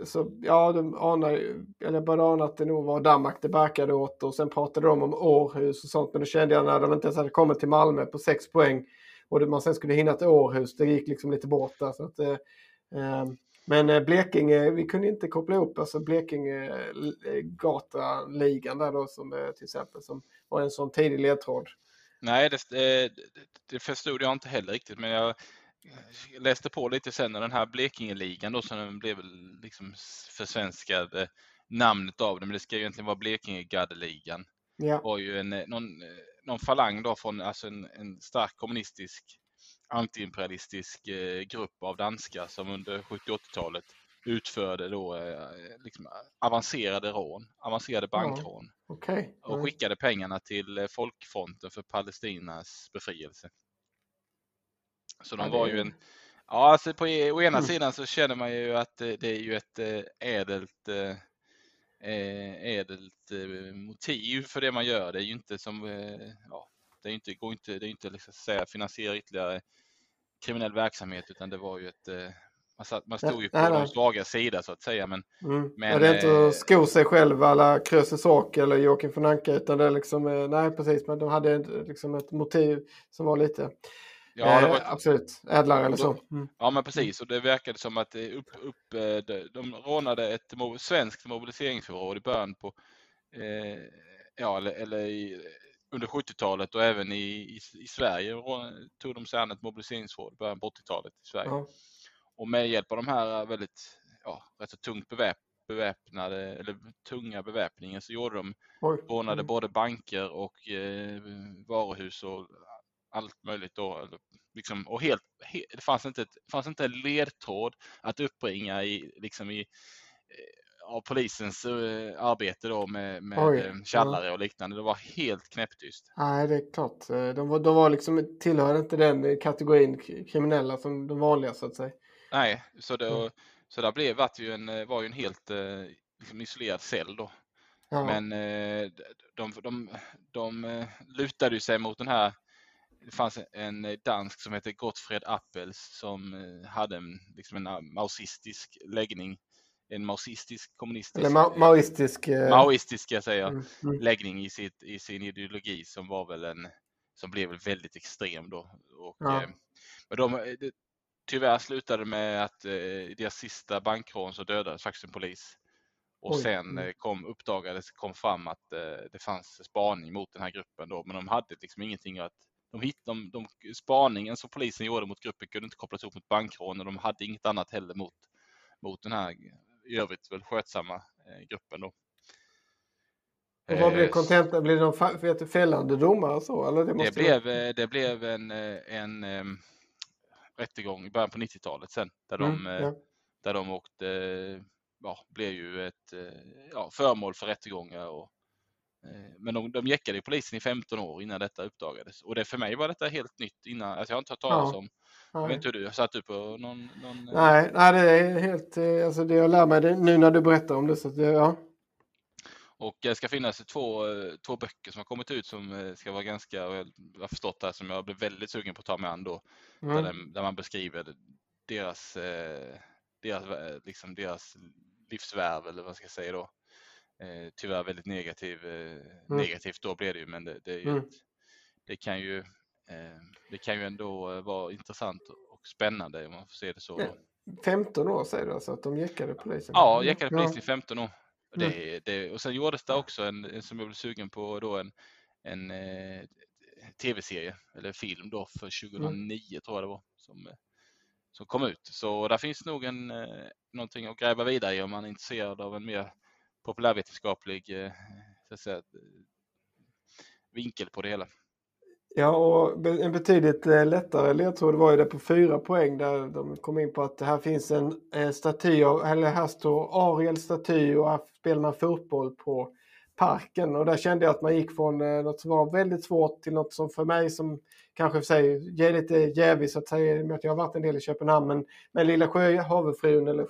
Så ja, de anade, eller bara anade att det nog var Danmark det verkade åt, och sen pratade de om Århus och sånt, men då kände jag när de inte ens hade kommit till Malmö på sex poäng och man sen skulle hinna till Århus, det gick liksom lite bort där, så att, eh, men Blekinge, vi kunde inte koppla ihop, alltså Blekingegadeligan där då, som till exempel, som var en sån tidig ledtråd. Nej, det, det förstod jag inte heller riktigt, men jag Jag läste på lite sen när den här Blekingeligan då, som blev liksom försvenskad namnet av det, men det ska ju egentligen vara Blekingegadeligan. Ja. Var ju en någon, någon falang då från, alltså en, en stark kommunistisk antiimperialistisk grupp av danskar som under sjuttio- och åttiotalet utförde då liksom avancerade rån, avancerade bankrån. Ja. Okay. Och skickade pengarna till Folkfronten för Palestinas befrielse. Så de var ju en, ja, alltså på å ena mm. sidan så känner man ju att det är ju ett ädelt, ädelt motiv för det man gör. Det är ju inte som, ja, det är inte, går inte, det är inte liksom säga finansiera ytterligare kriminell verksamhet, utan det var ju ett, man, satt, man stod ju på de svaga sida så att säga. Men, mm. men ja, det är inte att sko sig själv alla Krösesak eller Joakim von Anka, utan det är liksom, nej precis, men de hade liksom ett motiv som var lite... Ja, det var ett... absolut. Ädlare eller så. Mm. Ja, men precis. Och det verkade som att upp, upp, de rånade ett svenskt mobiliseringsförråd i början på, eh, ja, eller, eller i, under sjuttio-talet, och även i, i, i Sverige tog de sig an ett mobiliseringsförråd i början på åttio-talet i Sverige. Mm. Och med hjälp av de här väldigt, ja, rätt så tungt beväp, beväpnade, eller tunga beväpningen, så gjorde de, rånade mm. både banker och eh, varuhus och allt möjligt då, liksom, och helt, helt det fanns inte ett, fanns inte en ledtråd att uppbringa i liksom i av polisens uh, arbete då med med Oj, källare ja. och liknande. Det var helt knäpptyst. Nej, det är klart. De var de var liksom, tillhörde inte den kategorin kriminella som de vanliga så att säga. Nej, så det mm. så där blev vart ju en var ju en helt liksom, isolerad cell då. Ja. Men de de de lutade ju sig mot den här. Det fanns en dansk som heter Gottfred Appels som hade en, liksom en maoistisk läggning, en maoistisk kommunistisk eller ma- maoistisk eh... maoistisk jag säger mm, mm. läggning i sitt i sin ideologi, som var väl en som blev väl väldigt extrem då, och ja. eh, men de tyvärr slutade med att eh, i deras sista bankrån så dödades faktiskt en polis, och Oj. sen eh, kom uppdagades kom fram att eh, det fanns spaning mot den här gruppen då, men de hade liksom ingenting att De, hit, de, de spaningen som polisen gjorde mot gruppen kunde inte kopplas ihop mot bankrån, och de hade inget annat heller mot, mot den här i övrigt väl skötsamma eh, gruppen då. Och vad blev kontentan? Blev de fa- fällande domar så? Eller det, måste det, blev, det blev en, en, en rättegång i början på nittio-talet sen, där de, mm, ja. där de åkte, ja, blev ju ett ja, föremål för rättegångar och men de, de jäckade ju polisen i femton år innan detta uppdagades. Och det, för mig var detta helt nytt innan. Alltså jag har inte hört talas ja. om. Jag vet inte hur du har satt upp på någon... någon nej, nej, det är helt... Alltså det jag lär mig det nu när du berättar om det. Så att det, ja. Och det ska finnas två, två böcker som har kommit ut som ska vara ganska... Jag har förstått det här, som jag blev väldigt sugen på att ta mig an då. Mm. Där, den, där man beskriver deras, deras, liksom deras livsvärv, eller vad ska jag säga då. Eh, tyvärr väldigt negativ, eh, mm. negativt då blev det ju, men det, det, är ju mm. ett, det kan ju eh, det kan ju ändå vara intressant och spännande om man får se det så. Ja. femton år säger du alltså att de jäckade polisen? Ja, jäckade polisen i femton år. Det, mm. det, och sen gjordes det också en, som jag blev sugen på då, en, en eh, tv-serie eller film då för tjugohundranio mm. tror jag det var, som, som kom ut. Så där finns nog en, eh, någonting att gräva vidare i om man är intresserad av en mer populärvetenskaplig så att säga, vinkel på det hela. Ja, och en betydligt lättare ledtråd var ju det på fyra poäng där de kom in på att här finns en staty, eller här står Ariels staty och här spelar man fotboll på, parken, och där kände jag att man gick från något som var väldigt svårt till något som för mig som kanske för sig ger lite jävligt, så att säga, med att jag har varit en del i Köpenhamn, men, men Lilla Sjö, Havefrun eller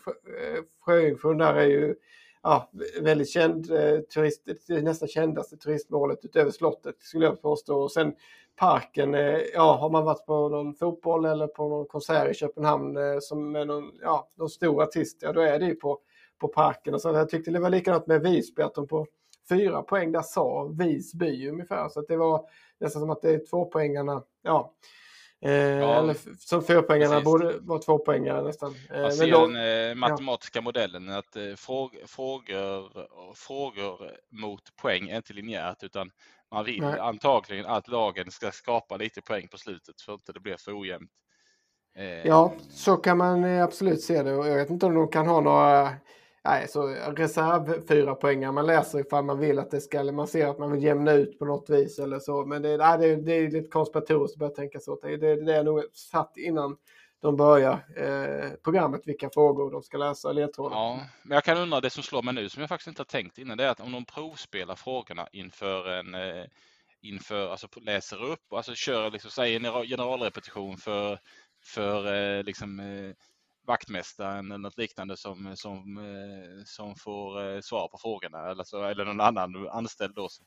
Sjöjungfrun där är ju ja, väldigt känd eh, turist, nästan kändaste turistmålet utöver slottet skulle jag påstå. Och sen parken, eh, ja, har man varit på någon fotboll eller på någon konsert i Köpenhamn eh, som är någon, ja, någon stor artist, ja, då är det ju på, på parken. Och så jag tyckte det var likadant med Visby, att de på fyra poäng där sa Visby ungefär, så att det var nästan som att det är två poängarna, ja, eh, ja eller som fyra poängarna borde vara två poängare nästan. Eh, man ser men då, den eh, matematiska ja. modellen att eh, fråg, frågor, frågor mot poäng är inte linjärt, utan man vill Nej. antagligen att lagen ska skapa lite poäng på slutet för att det inte blir för ojämnt. Eh, ja, så kan man absolut se det, och jag vet inte om de kan ha några Nej, så reserv fyra poängar. Man läser ifall man vill att det ska, eller man ser att man vill jämna ut på något vis eller så. Men det, nej, det, är, det är lite konspiratoriskt att börja tänka så. Det, det, det är nog satt innan de börjar eh, programmet, vilka frågor de ska läsa, ledtrådar. Ja, men jag kan undra det som slår mig nu, som jag faktiskt inte har tänkt innan, det är att om de provspelar frågorna inför en eh, inför, alltså läser upp, alltså kör liksom, säg en generalrepetition för, för eh, liksom eh, vaktmästaren eller något liknande som, som, som får svar på frågorna, eller, så, eller någon annan anställd då, så,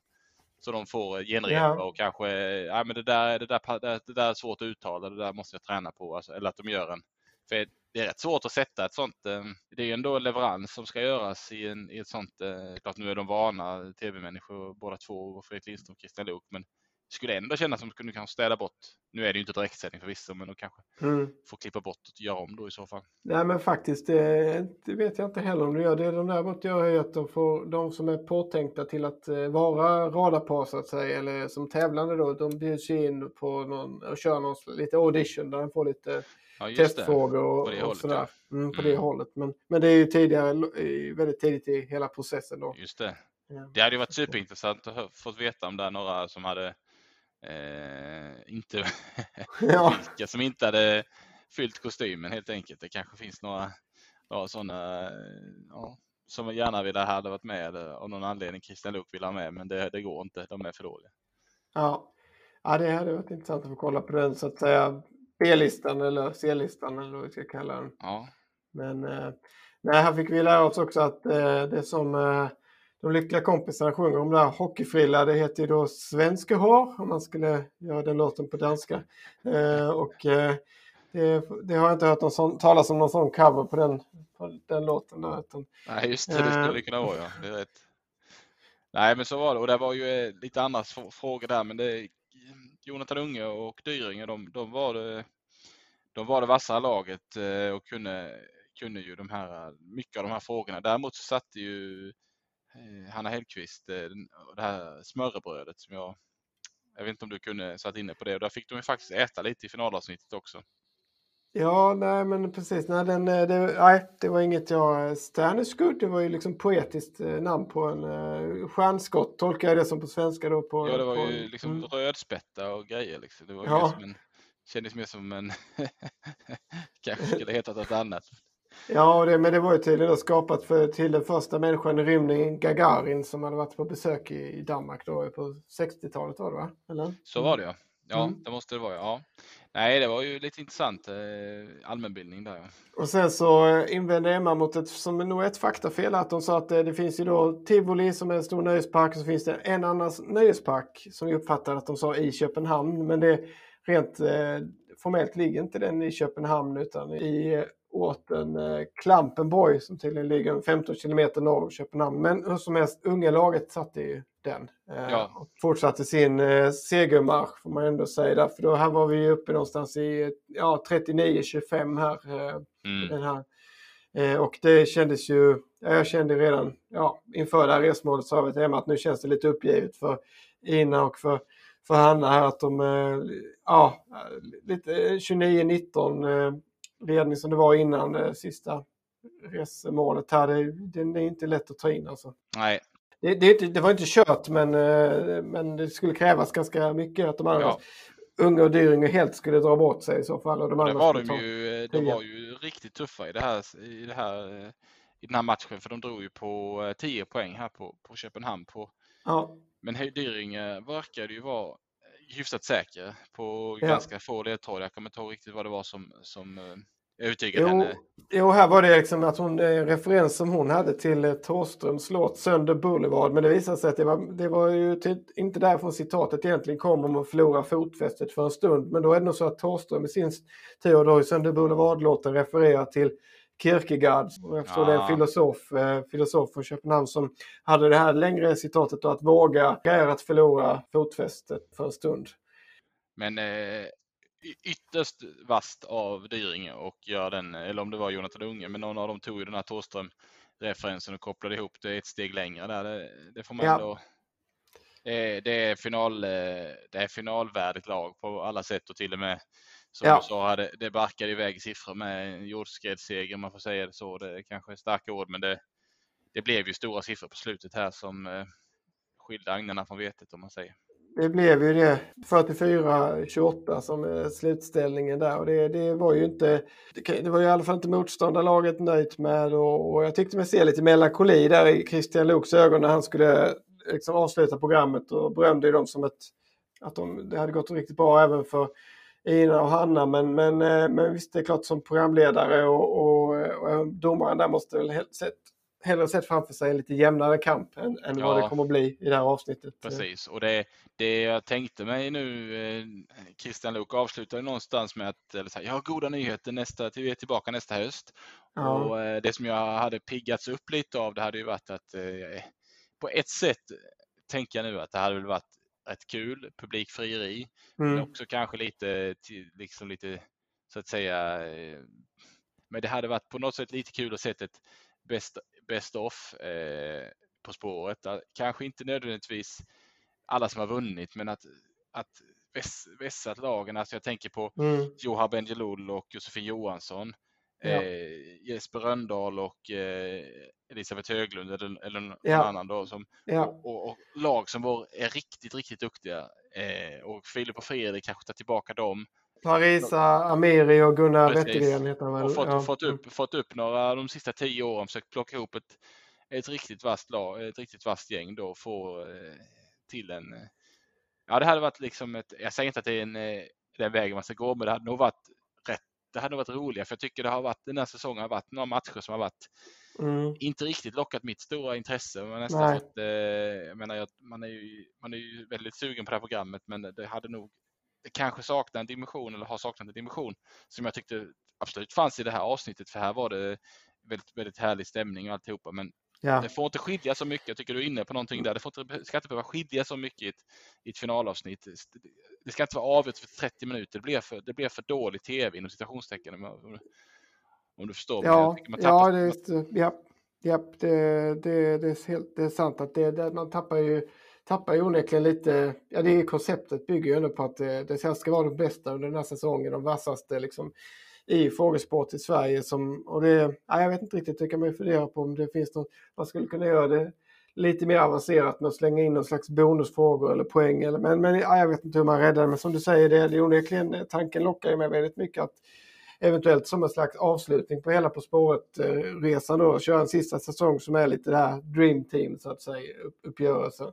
så de får genreda och kanske ja, men det, där, det, där, det där är svårt att uttala, det där måste jag träna på, alltså, eller att de gör en, för det är rätt svårt att sätta ett sånt, det är ju ändå en leverans som ska göras i, en, i ett sånt, klart nu är de vana tv-människor båda två, Fredrik Lindström och Christian Lok, men skulle ändå kännas som att de kunde städa bort. Nu är det ju inte direktsändning för vissa, men de kanske mm. får klippa bort och göra om då i så fall. Nej, men faktiskt, det, det vet jag inte heller om du gör det. De däremot gör ju att de får de som är påtänkta till att vara radarpar så att säga, eller som tävlande då, de bjuds in på någon, och kör någon lite audition där de får lite ja, testfrågor och, och hållet, sådär. Ja. Mm, på mm. det hållet. Men, men det är ju tidigare, väldigt tidigt i hela processen då. Just det. Ja. Det hade ju varit superintressant att få veta om det är några som hade Eh, inte ja. vilka som inte hade fyllt kostymen helt enkelt. Det kanske finns några, några sådana ja, som gärna ville ha varit med av någon anledning. Christian Luuk vill ha med, men det, det går inte, de är för dåliga. Ja, ja det hade varit intressant att få kolla på den så att säga, B-listan eller C-listan eller vad vi ska kalla den. Ja. Men eh, nej, här fick vi lära oss också att eh, det som eh, de lyckliga kompisarna sjunger om där hockeyfrilla, det heter ju då svenska hår om man skulle göra den låten på danska. Eh, och eh, det, det har jag inte hört någon sån, talas om någon sån cover på den, på den låten där. Utan, Nej just det, eh, det skulle det kunna vara ja. Det är rätt. Nej men så var det, och det var ju lite andra frågor där, men det, Jonatan Unge och Düringer, de, de, var det, de var det vassare laget och kunde, kunde ju de här, mycket av de här frågorna. Däremot så satte ju Hanna Hellqvist och det här smörrebrödet som jag jag vet inte om du kunde satt inne på det, och där fick de ju faktiskt äta lite i finalavsnittet också. Ja, nej men precis nej, den, det, nej, det var inget jag Sterneskuld, det var ju liksom poetiskt namn på en uh, stjärnskott, tolkar jag det som på svenska då på. Ja, det var på, ju liksom mm. rödspätta och grejer liksom. Det var ja. som en, kändes mer som en kanske skulle heta något annat. Ja, det, men det var ju tydligen skapat för, till den första människan i rymningen, Gagarin, som hade varit på besök i, i Danmark då på sextiotalet var det va? Eller? Så var det ja. Ja, mm. det måste det vara ja. Nej, det var ju lite intressant eh, allmänbildning där ja. Och sen så invände Emma mot ett, som nog är ett faktafel, att de sa att det finns ju då Tivoli som är en stor nöjespark, och så finns det en annan nöjespark som vi uppfattar att de sa i Köpenhamn, men det rent eh, formellt ligger inte den i Köpenhamn utan i åt en eh, Klampenborg som tydligen ligger femton kilometer norr om Köpenhamn. Men hur som helst, Ungelaget satte ju den. Eh, ja. Och fortsatte sin eh, segermarsch får man ändå säga. Där. För då här var vi uppe någonstans i ja, trettionio tjugofem här. Eh, mm. den här. Eh, och det kändes ju, jag kände redan ja, inför det här resmålet så har vi hemma att nu känns det lite uppgivet för Ina och för för Hanna här att de eh, ja, lite eh, tjugonio nitton eh, ledning som det var innan det sista resmålet här, det, det är inte lätt att ta in alltså. Nej. Det, det, det var inte kört, men, men det skulle krävas ganska mycket att de andra ja. Unga och Düringer helt skulle dra bort sig i så fall. Och de andra var de, ju, de var ju riktigt tuffa i, det här, i, det här, i den här matchen, för de drog ju på tio poäng här på, på Köpenhamn på Ja. Men Düringer verkade ju vara hyfsat säker på ja. ganska få deltagare. Jag kommer inte ihåg riktigt vad det var som, som utgivade henne. Jo, här var det liksom att hon, en referens som hon hade till Torströms låt Sönder Boulevard. Men det visade sig att det var, det var ju till, inte därifrån citatet egentligen kom om att förlora fotfästet för en stund. Men då är det nog så att Torström i sin tur då i Sönder Boulevard-låten refererar till Kierkegaard, jag förstår ja. det är en filosof, eh, filosof från Köpenhamn som hade det här längre citatet då, att våga är att förlora fotfästet för en stund. Men eh, ytterst vast av Düringer och gör den, eller om det var Jonatan Unge, men någon av dem tog ju den här Torström-referensen och kopplade ihop det ett steg längre där, det, det får man ja. ändå. Det, det, är final, det är finalvärdigt lag på alla sätt och till och med. Som ja. du sa, det barkade iväg siffror med en jordskredsseger, man får säga det så. Det är kanske starka ord, men det, det blev ju stora siffror på slutet här som eh, skilde agnarna från vetet, om man säger. Det blev ju det, fyrtiofyra tjugoåtta som är slutställningen där. Och det, det var ju inte, det var ju i alla fall inte motståndarlaget nöjt med. Och, och jag tyckte mig se lite melankoli där i Christian Luuks ögon när han skulle liksom avsluta programmet. Och berömde ju dem som ett, att de, det hade gått riktigt bra även för Ina och Hanna, men, men, men visst, det är klart som programledare och, och, och domaren där måste väl helt sett, hellre sett framför sig en lite jämnare kamp än, än ja, vad det kommer att bli i det här avsnittet. Precis, och det, det jag tänkte mig nu, Christian Luuk avslutar någonstans med att, eller så här, jag har goda nyheter, nästa, vi är tillbaka nästa höst. Ja. Och det som jag hade piggats upp lite av, det hade ju varit att på ett sätt tänker jag nu att det hade väl varit ett kul publikfrieri, mm. men också kanske lite liksom lite så att säga, men det hade varit på något sätt lite kul att se ett best, best off eh, På spåret, kanske inte nödvändigtvis alla som har vunnit, men att, att väss, vässat lagen, alltså jag tänker på mm. Johan Benjelul och Josefin Johansson, ja. eh, Jesper Röndahl och eh, Elisabeth Höglund eller, eller någon ja. annan då, som, ja. och, och, och lag som var, är riktigt, riktigt duktiga. Eh, och Filip och Fredrik kanske tar tillbaka dem. Parisa, Amiri och Gunnar Wettergren heter han väl. Och fått, ja. fått, upp, fått upp några de sista tio åren, försökt plocka ihop ett, ett riktigt vasst lag, ett riktigt vasst gäng då, få eh, till en... Ja, det hade varit liksom ett... Jag säger inte att det är en, den vägen man ska gå, men det hade nog varit rätt. Det hade nog varit roligt, för jag tycker det har varit, den här säsongen har varit några matcher som har varit Mm. inte riktigt lockat mitt stora intresse. Man, nästan fått, eh, jag menar, jag, man, är ju, man är ju väldigt sugen på det här programmet, men det hade nog det kanske saknat en dimension, eller har saknat en dimension som jag tyckte absolut fanns i det här avsnittet, för här var det väldigt, väldigt härlig stämning och alltihopa, men ja. det får inte skilja så mycket. Jag tycker du är inne på någonting där. Det får inte, ska inte behöva skilja så mycket i ett, i ett finalavsnitt. Det ska inte vara avgjort för trettio minuter. Det blir för, det blir för dålig tv inom citationstecken. Om du förstår. Ja, man ja, det är, ja, ja det, det, det, är helt, det är sant att det, det, man tappar ju, tappar ju onekligen lite. Ja, det är konceptet bygger ju ändå på att det, det ska vara de bästa under den här säsongen, de vassaste liksom, i frågesport i Sverige. Som, och det, ja, jag vet inte riktigt, det kan man ju fundera på om det finns något man skulle kunna göra det lite mer avancerat med att slänga in någon slags bonusfrågor eller poäng. Eller, men men ja, jag vet inte hur man räddar det, men som du säger, det, det är onekligen, tanken lockar ju mig väldigt mycket att eventuellt som en slags avslutning på hela På spåret-resan då. Köra en sista säsong som är lite det här dream team så att säga, uppgörelsen.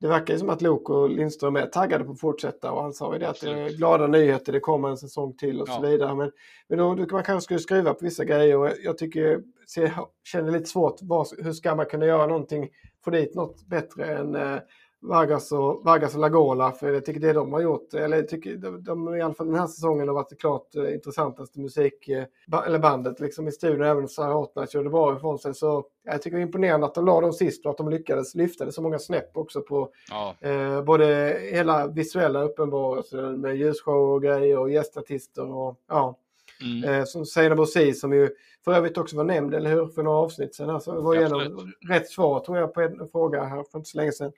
Det verkar ju som att Luuk och Lindström är taggade på att fortsätta. Och han sa ju det att det är glada nyheter, det kommer en säsong till och ja. så vidare. Men, men då, då man kanske skulle skriva på vissa grejer. Och jag tycker, ser, känner lite svårt, vad, hur ska man kunna göra någonting, få dit något bättre än... Eh, Vargas och, Vargas och Lagola, för jag tycker det de har gjort, eller jag tycker de, de i alla fall den här säsongen har varit det klart eh, intressantaste musik, eh, ba, eller bandet liksom i studion, även om Sarah Hotna körde bra ifrån sig, så jag tycker det är imponerande att de la dem sist och att de lyckades lyfta det så många snäpp också på ja. eh, både hela visuella uppenbarelsen med ljusshow och grejer och gästartister och ja Mm. Eh, som Seinabo Bossi, som ju för övrigt också var nämnd, eller hur, för några avsnitt sedan, alltså var igenom rätt svar tror jag på en fråga här för inte så länge sedan,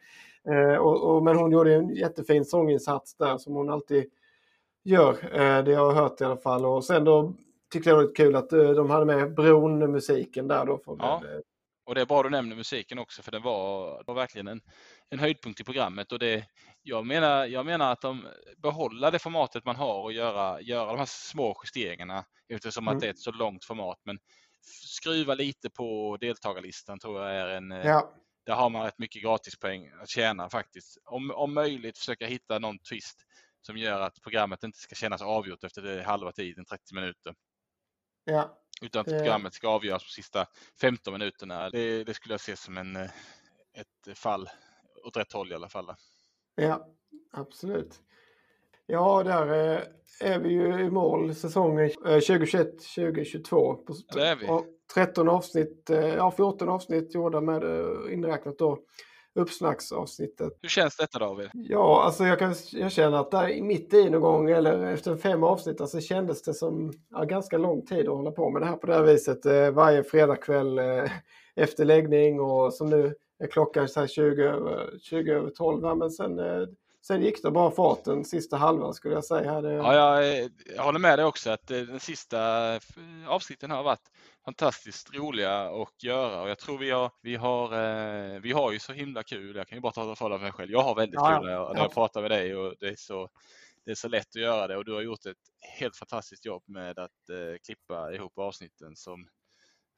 eh, och, och, men hon gjorde en jättefin sånginsats där som hon alltid gör, eh, det jag har hört i alla fall. Och sen då tyckte jag det var kul att eh, de hade med Bron musiken där då för ja. den, eh. Och det är bra du nämner musiken också, för den var, var verkligen en, en höjdpunkt i programmet. Och det, jag, menar, jag menar att de behåller det formatet man har och göra, göra de här små justeringarna, eftersom mm. att det är ett så långt format. Men skruva lite på deltagarlistan tror jag är en... Ja. Där har man rätt mycket gratispoäng att tjäna faktiskt. Om, om möjligt försöka hitta någon twist som gör att programmet inte ska kännas avgjort efter det halva tiden, trettio minuter. Ja. Utan att programmet ska avgöras på sista femton minuterna. Det, det skulle jag se som en, ett fall åt rätt håll i alla fall. Ja, absolut. Ja, där är vi ju i mål säsongen tjugoett tjugotjugotvå. Ja, det är vi. tretton avsnitt, ja fjorton avsnitt gjorda med inräknat då uppsnacksavsnittet. Hur känns detta, David? Ja, alltså jag, kan, jag känner att där mitt i någon gång eller efter fem avsnitt, alltså kändes det som ja, ganska lång tid att hålla på med det här på det här viset. Eh, varje fredagkväll eh, efter läggning och som nu är klockan så här tjugo över tolv. Ja, men sen, eh, sen gick det bara farten sista halvan skulle jag säga. Det... Ja, jag, jag håller med dig också att eh, den sista avsnitten har varit fantastiskt roliga att göra och jag tror vi har, vi har, eh, vi har ju så himla kul. Jag kan ju bara ta och tala för mig själv. Jag har väldigt ja, kul när jag, när jag pratar med dig och det är, så, det är så lätt att göra det och du har gjort ett helt fantastiskt jobb med att eh, klippa ihop avsnitten som,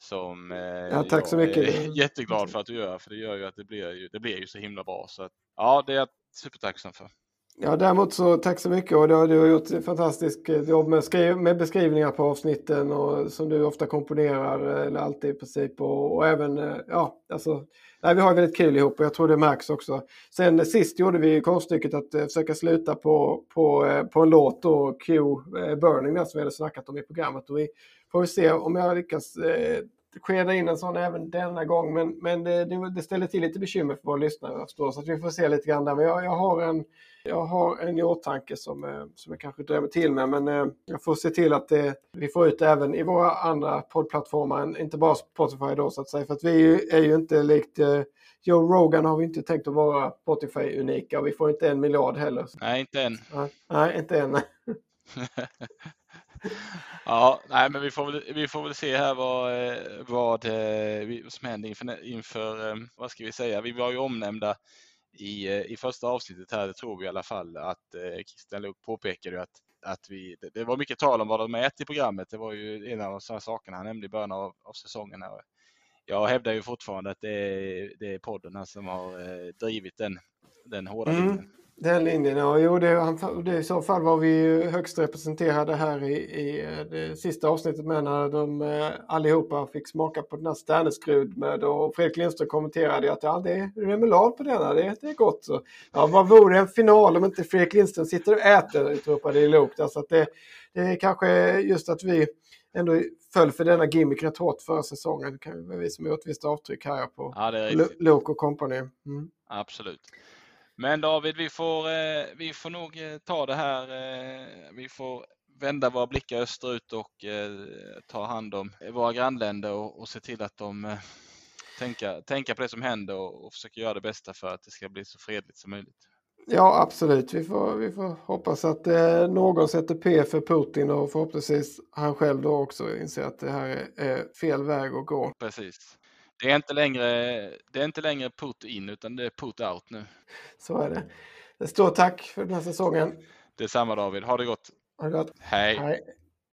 som eh, ja, tack jag så mycket. Är jätteglad för att du gör, för det gör ju att det blir, det blir ju så himla bra. Så att, ja, det är jag supertacksam för. Ja, däremot så tack så mycket och du har, du har gjort ett fantastiskt jobb med, skri- med beskrivningar på avsnitten och som du ofta komponerar eller alltid i princip och, och även, ja, alltså nej, vi har väldigt kul ihop och jag tror det märks också. Sen sist gjorde vi konststycket att eh, försöka sluta på, på, eh, på en låt och Q eh, Burning där som vi hade snackat om i programmet och vi får vi se om jag lyckas eh, skeda in en sån även denna gång men, men det, det ställer till lite bekymmer för våra lyssnare förstås, så att vi får se lite grann där men jag, jag har en jag har en i åtanke som, som jag kanske drömmer till med men jag får se till att det, vi får ut även i våra andra poddplattformar, inte bara Spotify då så att säga, för att vi är ju, är ju inte likt Joe Rogan har vi inte tänkt att vara Spotify-unika och vi får inte en miljard heller. Nej, inte än. Nej, inte än. Ja, nej, men vi får väl, vi får väl se här vad, vad, vad som händer inför, inför, vad ska vi säga, vi var ju omnämnda i, i första avsnittet här, det tror vi i alla fall, att Christian Luuk påpekade ju att, att vi, det var mycket tal om vad de mäter i programmet, det var ju en av de sådana sakerna han nämnde i början av, av säsongen här. Jag hävdar ju fortfarande att det är, det är podden som har drivit den, den hårda linjen. Mm. Den linjen, ja. Jo, det, han, det, i så fall var vi högst representerade här i, i det sista avsnittet med när de allihopa fick smaka på den här stjärneskrud med och Fredrik Lindström kommenterade att ja, det är remoulad på denna, det, det är gott. Så, ja, vad vore en final om inte Fredrik Lindström sitter och äter, utropade i Luuk. Alltså att det, det är kanske just att vi ändå föll för denna gimmick rätt hårt förra säsongen. Det kan vi visa med ett visst avtryck här på ja, Luuk och company. Mm. Absolut. Men David, vi får, eh, vi får nog ta det här, eh, vi får vända våra blickar österut och eh, ta hand om våra grannländer och, och se till att de eh, tänka, tänka på det som händer och, och försöka göra det bästa för att det ska bli så fredligt som möjligt. Ja, absolut. Vi får, vi får hoppas att eh, någon sätter P för Putin och förhoppningsvis han själv då också inser att det här är, är fel väg att gå. Precis. Det är inte längre, det är inte längre put in utan det är put out nu. Så är det. Det står tack för den här säsongen. Detsamma David. Ha det gott. Ha det gott. Hej. Hej.